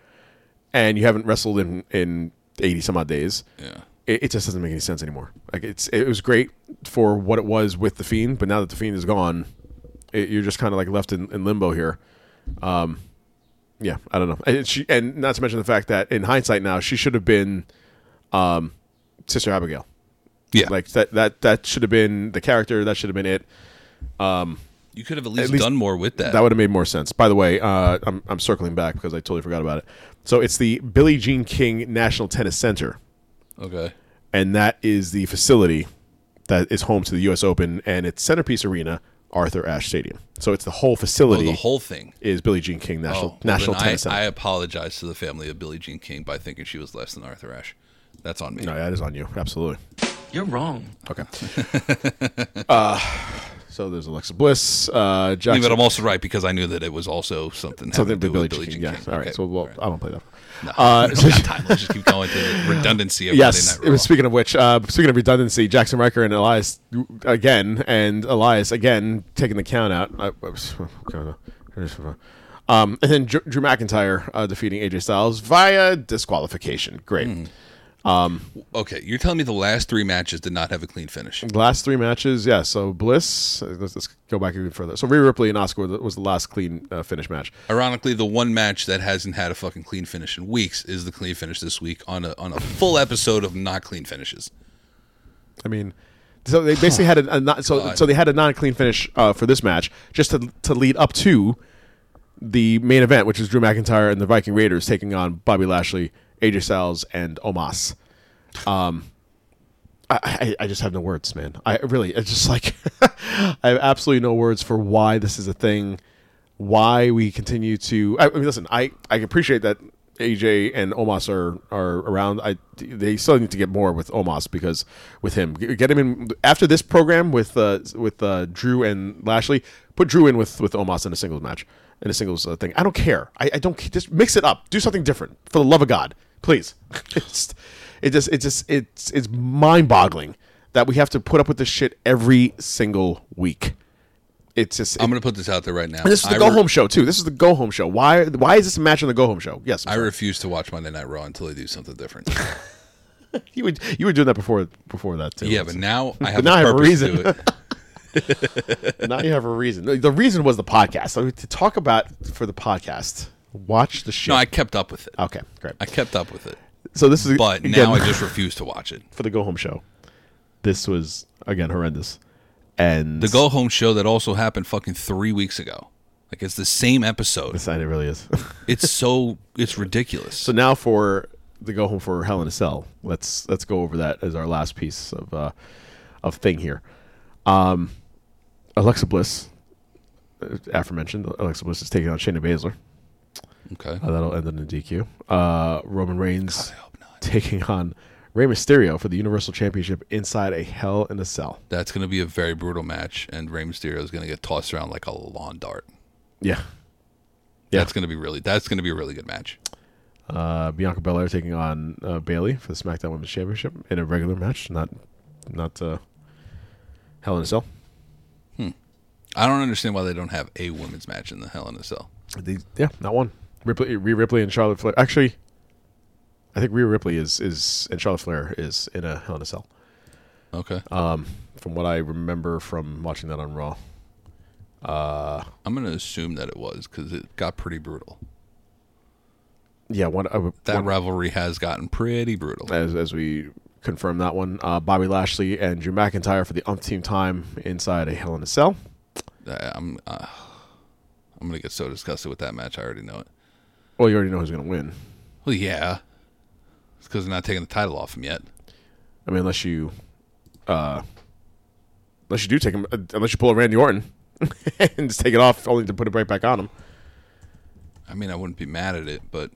and you haven't wrestled in 80 some odd days. Yeah. It just doesn't make any sense anymore. Like, it was great for what it was with the Fiend, but now that the Fiend is gone, you're just kind of like left in limbo here. Yeah, I don't know. And not to mention the fact that in hindsight now, she should have been Sister Abigail. Yeah, like that should have been the character. That should have been it. You could have at least done more with that. That would have made more sense. By the way, I'm circling back because I totally forgot about it. So it's the Billie Jean King National Tennis Center. Okay. And that is the facility that is home to the U.S. Open and its centerpiece arena, Arthur Ashe Stadium. So it's the whole facility. Oh, the whole thing is Billie Jean King National Tennis Center. I apologize to the family of Billie Jean King by thinking she was less than Arthur Ashe. That's on me. No, that is on you. Absolutely. You're wrong. Okay. So there's Alexa Bliss. Jackson. But I'm also right because I knew that it was also something to do with Billie Jean King. Yes. All right. Okay. So I don't play that. No, we don't have time. Let's just keep going to the redundancy of Monday Night Raw. Speaking of redundancy, Jackson Riker and Elias again taking the count out. And then Drew McIntyre defeating AJ Styles via disqualification. Great. Okay, you're telling me the last three matches did not have a clean finish? Last three matches, yeah. So Bliss, let's go back even further. So Rhea Ripley and Asuka was the last clean finish match. Ironically, the one match that hasn't had a fucking clean finish in weeks is the clean finish this week on a full episode of not clean finishes. I mean, so they basically had a non-clean finish for this match just to lead up to the main event, which is Drew McIntyre and the Viking Raiders taking on Bobby Lashley, AJ Styles, and Omos. I just have no words, man. It's just like I have absolutely no words for why this is a thing, why we continue to. I mean, listen, I appreciate that AJ and Omos are around, they still need to get more with Omos, because with him, get him in after this program with Drew and Lashley. Put Drew in with Omos in a singles match, in a singles thing. I don't care. I don't just mix it up. Do something different, for the love of God, please. It's mind boggling that we have to put up with this shit every single week. I'm going to put this out there right now. And this is the go-home show, too. This is the go-home show. Why is this a match on the go-home show? Yes. I refuse to watch Monday Night Raw until they do something different. you were doing that before that, too. Yeah, but now I have a reason to do it. Now you have a reason. The reason was the podcast. I mean, to talk about for the podcast, watch the show. No, I kept up with it. Okay, great. I kept up with it. So this is, but again, now I just refuse to watch it. For the go-home show, this was, again, horrendous. And the go home show that also happened fucking 3 weeks ago. Like, it's the same episode. It really is. It's ridiculous. So now for the go home for Hell in a Cell. Let's go over that as our last piece of thing here. Alexa Bliss, aforementioned, Alexa Bliss is taking on Shayna Baszler. Okay. That'll end in a DQ. Roman Reigns taking on Rey Mysterio for the Universal Championship inside a Hell in a Cell. That's going to be a very brutal match, and Rey Mysterio is going to get tossed around like a lawn dart. Yeah. That's going to be a really good match. Bianca Belair taking on Bayley for the SmackDown Women's Championship in a regular match, not Hell in a Cell. I don't understand why they don't have a women's match in the Hell in a Cell. Not one. Rhea Ripley and Charlotte Flair. Actually, I think Rhea Ripley and Charlotte Flair is in a Hell in a Cell. Okay. From what I remember from watching that on Raw. I'm going to assume that it was, because it got pretty brutal. Yeah. That rivalry has gotten pretty brutal. As we confirm that one, Bobby Lashley and Drew McIntyre for the umpteenth time inside a Hell in a Cell. I'm going to get so disgusted with that match. I already know it. Well, you already know who's going to win. Well, yeah. Because they're not taking the title off him yet. I mean, unless you do take him, unless you pull a Randy Orton and just take it off, only to put it right back on him. I mean, I wouldn't be mad at it, but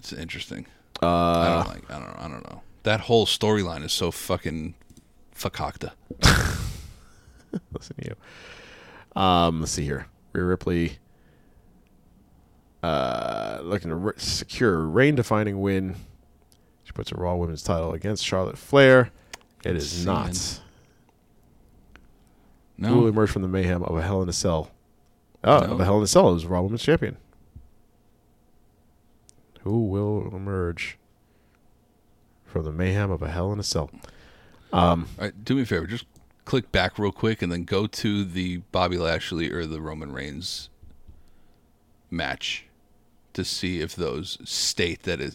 it's interesting. I don't know. That whole storyline is so fucking fakakta. Listen to you. Let's see here. Rhea Ripley. Looking to secure a reign-defining win. She puts a Raw Women's title against Charlotte Flair. It is not. No. Who emerged from the mayhem of a Hell in a Cell? Of a Hell in a Cell. It was a Raw Women's champion. Who will emerge from the mayhem of a Hell in a Cell? All right, do me a favor. Just click back real quick and then go to the Bobby Lashley or the Roman Reigns match to see if those state that is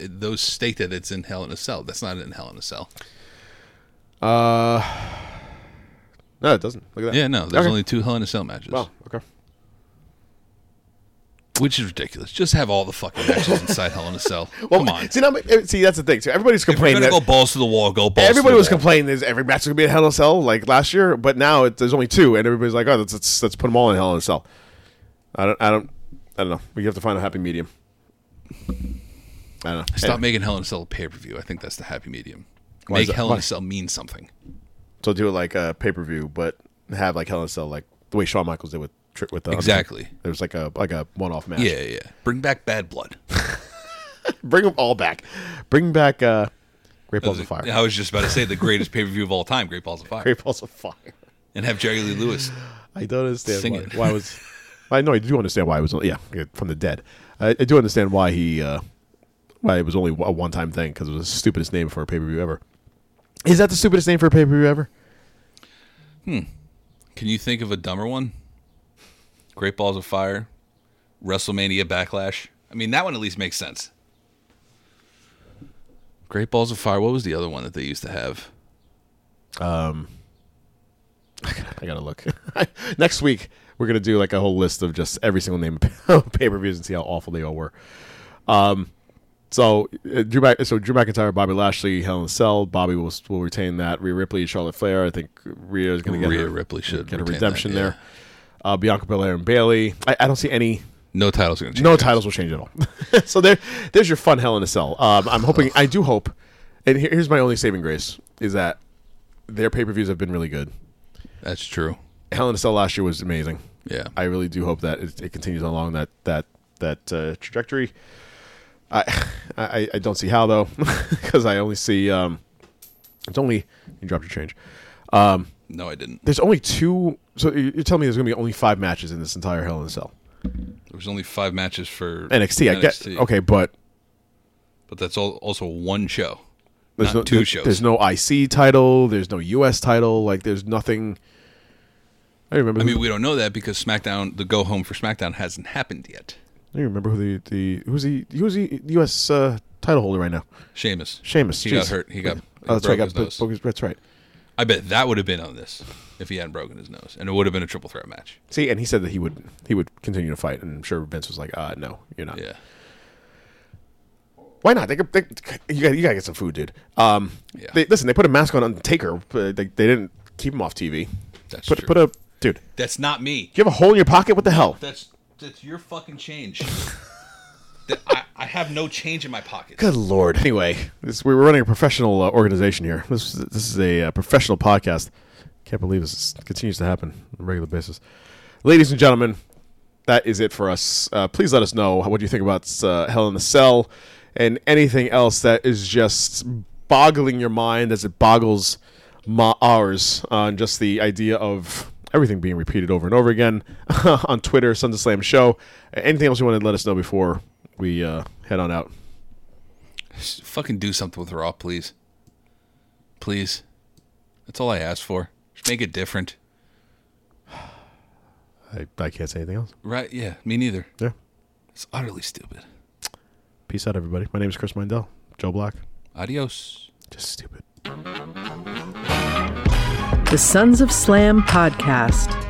those state that it's in Hell in a Cell. That's not in Hell in a Cell. No, it doesn't. Look at that. Yeah, no, there's only two Hell in a Cell matches. Well, okay. Which is ridiculous. Just have all the fucking matches inside Hell in a Cell. Well, come on. See, that's the thing. So everybody's complaining. If we're gonna go balls to the wall. Go balls. Everybody was complaining that every match is gonna be in Hell in a Cell like last year, but now there's only two, and everybody's like, oh, let's put them all in Hell in a Cell. I don't know. We have to find a happy medium. I don't know. Stop making Hell in a Cell a pay-per-view. I think that's the happy medium. Make Hell in a Cell mean something. So do it like a pay-per-view, but have like Hell in a Cell, like the way Shawn Michaels did with exactly. There was like a one-off match. Yeah. Bring back Bad Blood. Bring them all back. Bring back Great Balls of Fire. I was just about to say the greatest pay-per-view of all time, Great Balls of Fire. Great Balls of Fire. And have Jerry Lee Lewis. I don't understand sing it. Why was. I know. I do understand why it was from the dead. I do understand why why it was only a one-time thing, because it was the stupidest name for a pay-per-view ever. Is that the stupidest name for a pay-per-view ever? Can you think of a dumber one? Great Balls of Fire, WrestleMania Backlash. I mean, that one at least makes sense. Great Balls of Fire. What was the other one that they used to have? I gotta look. Next week, we're going to do like a whole list of just every single name of pay-per-views and see how awful they all were. So Drew McIntyre, Bobby Lashley, Hell in a Cell. Bobby will retain that. Rhea Ripley, Charlotte Flair. I think Rhea is going to get a redemption there. Bianca Belair and Bayley. I don't see any No titles are going to change. No titles will change at all. So there's your fun Hell in a Cell. I'm hoping, I do hope, and here's my only saving grace, is that their pay-per-views have been really good. That's true. Hell in a Cell last year was amazing. Yeah. I really do hope that it continues along that trajectory. I don't see how, though, because I only see... it's only... You dropped your change. No, I didn't. There's only two... So you're telling me there's going to be only 5 matches in this entire Hell in a Cell? There was only 5 matches for NXT. I guess. Okay, but... But that's also one show, not no, 2 shows. There's no IC title. There's no US title. Like, there's nothing... I remember. I mean, we don't know that because SmackDown, the go home for SmackDown, hasn't happened yet. I don't remember who who's the U.S. Title holder right now. Sheamus. He got hurt. He got. Oh, that's right. That's right. I bet that would have been on this if he hadn't broken his nose, and it would have been a triple threat match. See, and he said that he would continue to fight, and I'm sure Vince was like, no, you're not. Yeah. Why not? You gotta get some food, dude. Yeah. They put a mask on Taker. They didn't keep him off TV. That's true. Put a. Dude, that's not me. You have a hole in your pocket? What the hell? That's your fucking change. I have no change in my pocket. Good Lord. Anyway, we were running a professional organization here. This is a professional podcast. Can't believe this continues to happen on a regular basis. Ladies and gentlemen, that is it for us. Please let us know what you think about Hell in a Cell and anything else that is just boggling your mind as it boggles ours on just the idea of... everything being repeated over and over again on Twitter, Sons of Slam Show. Anything else you want to let us know before we head on out? Just fucking do something with Raw, please. Please. That's all I ask for. Just make it different. I can't say anything else. Right, yeah. Me neither. Yeah. It's utterly stupid. Peace out, everybody. My name is Chris Mindell. Joe Black. Adios. Just stupid. The Sons of Slam podcast.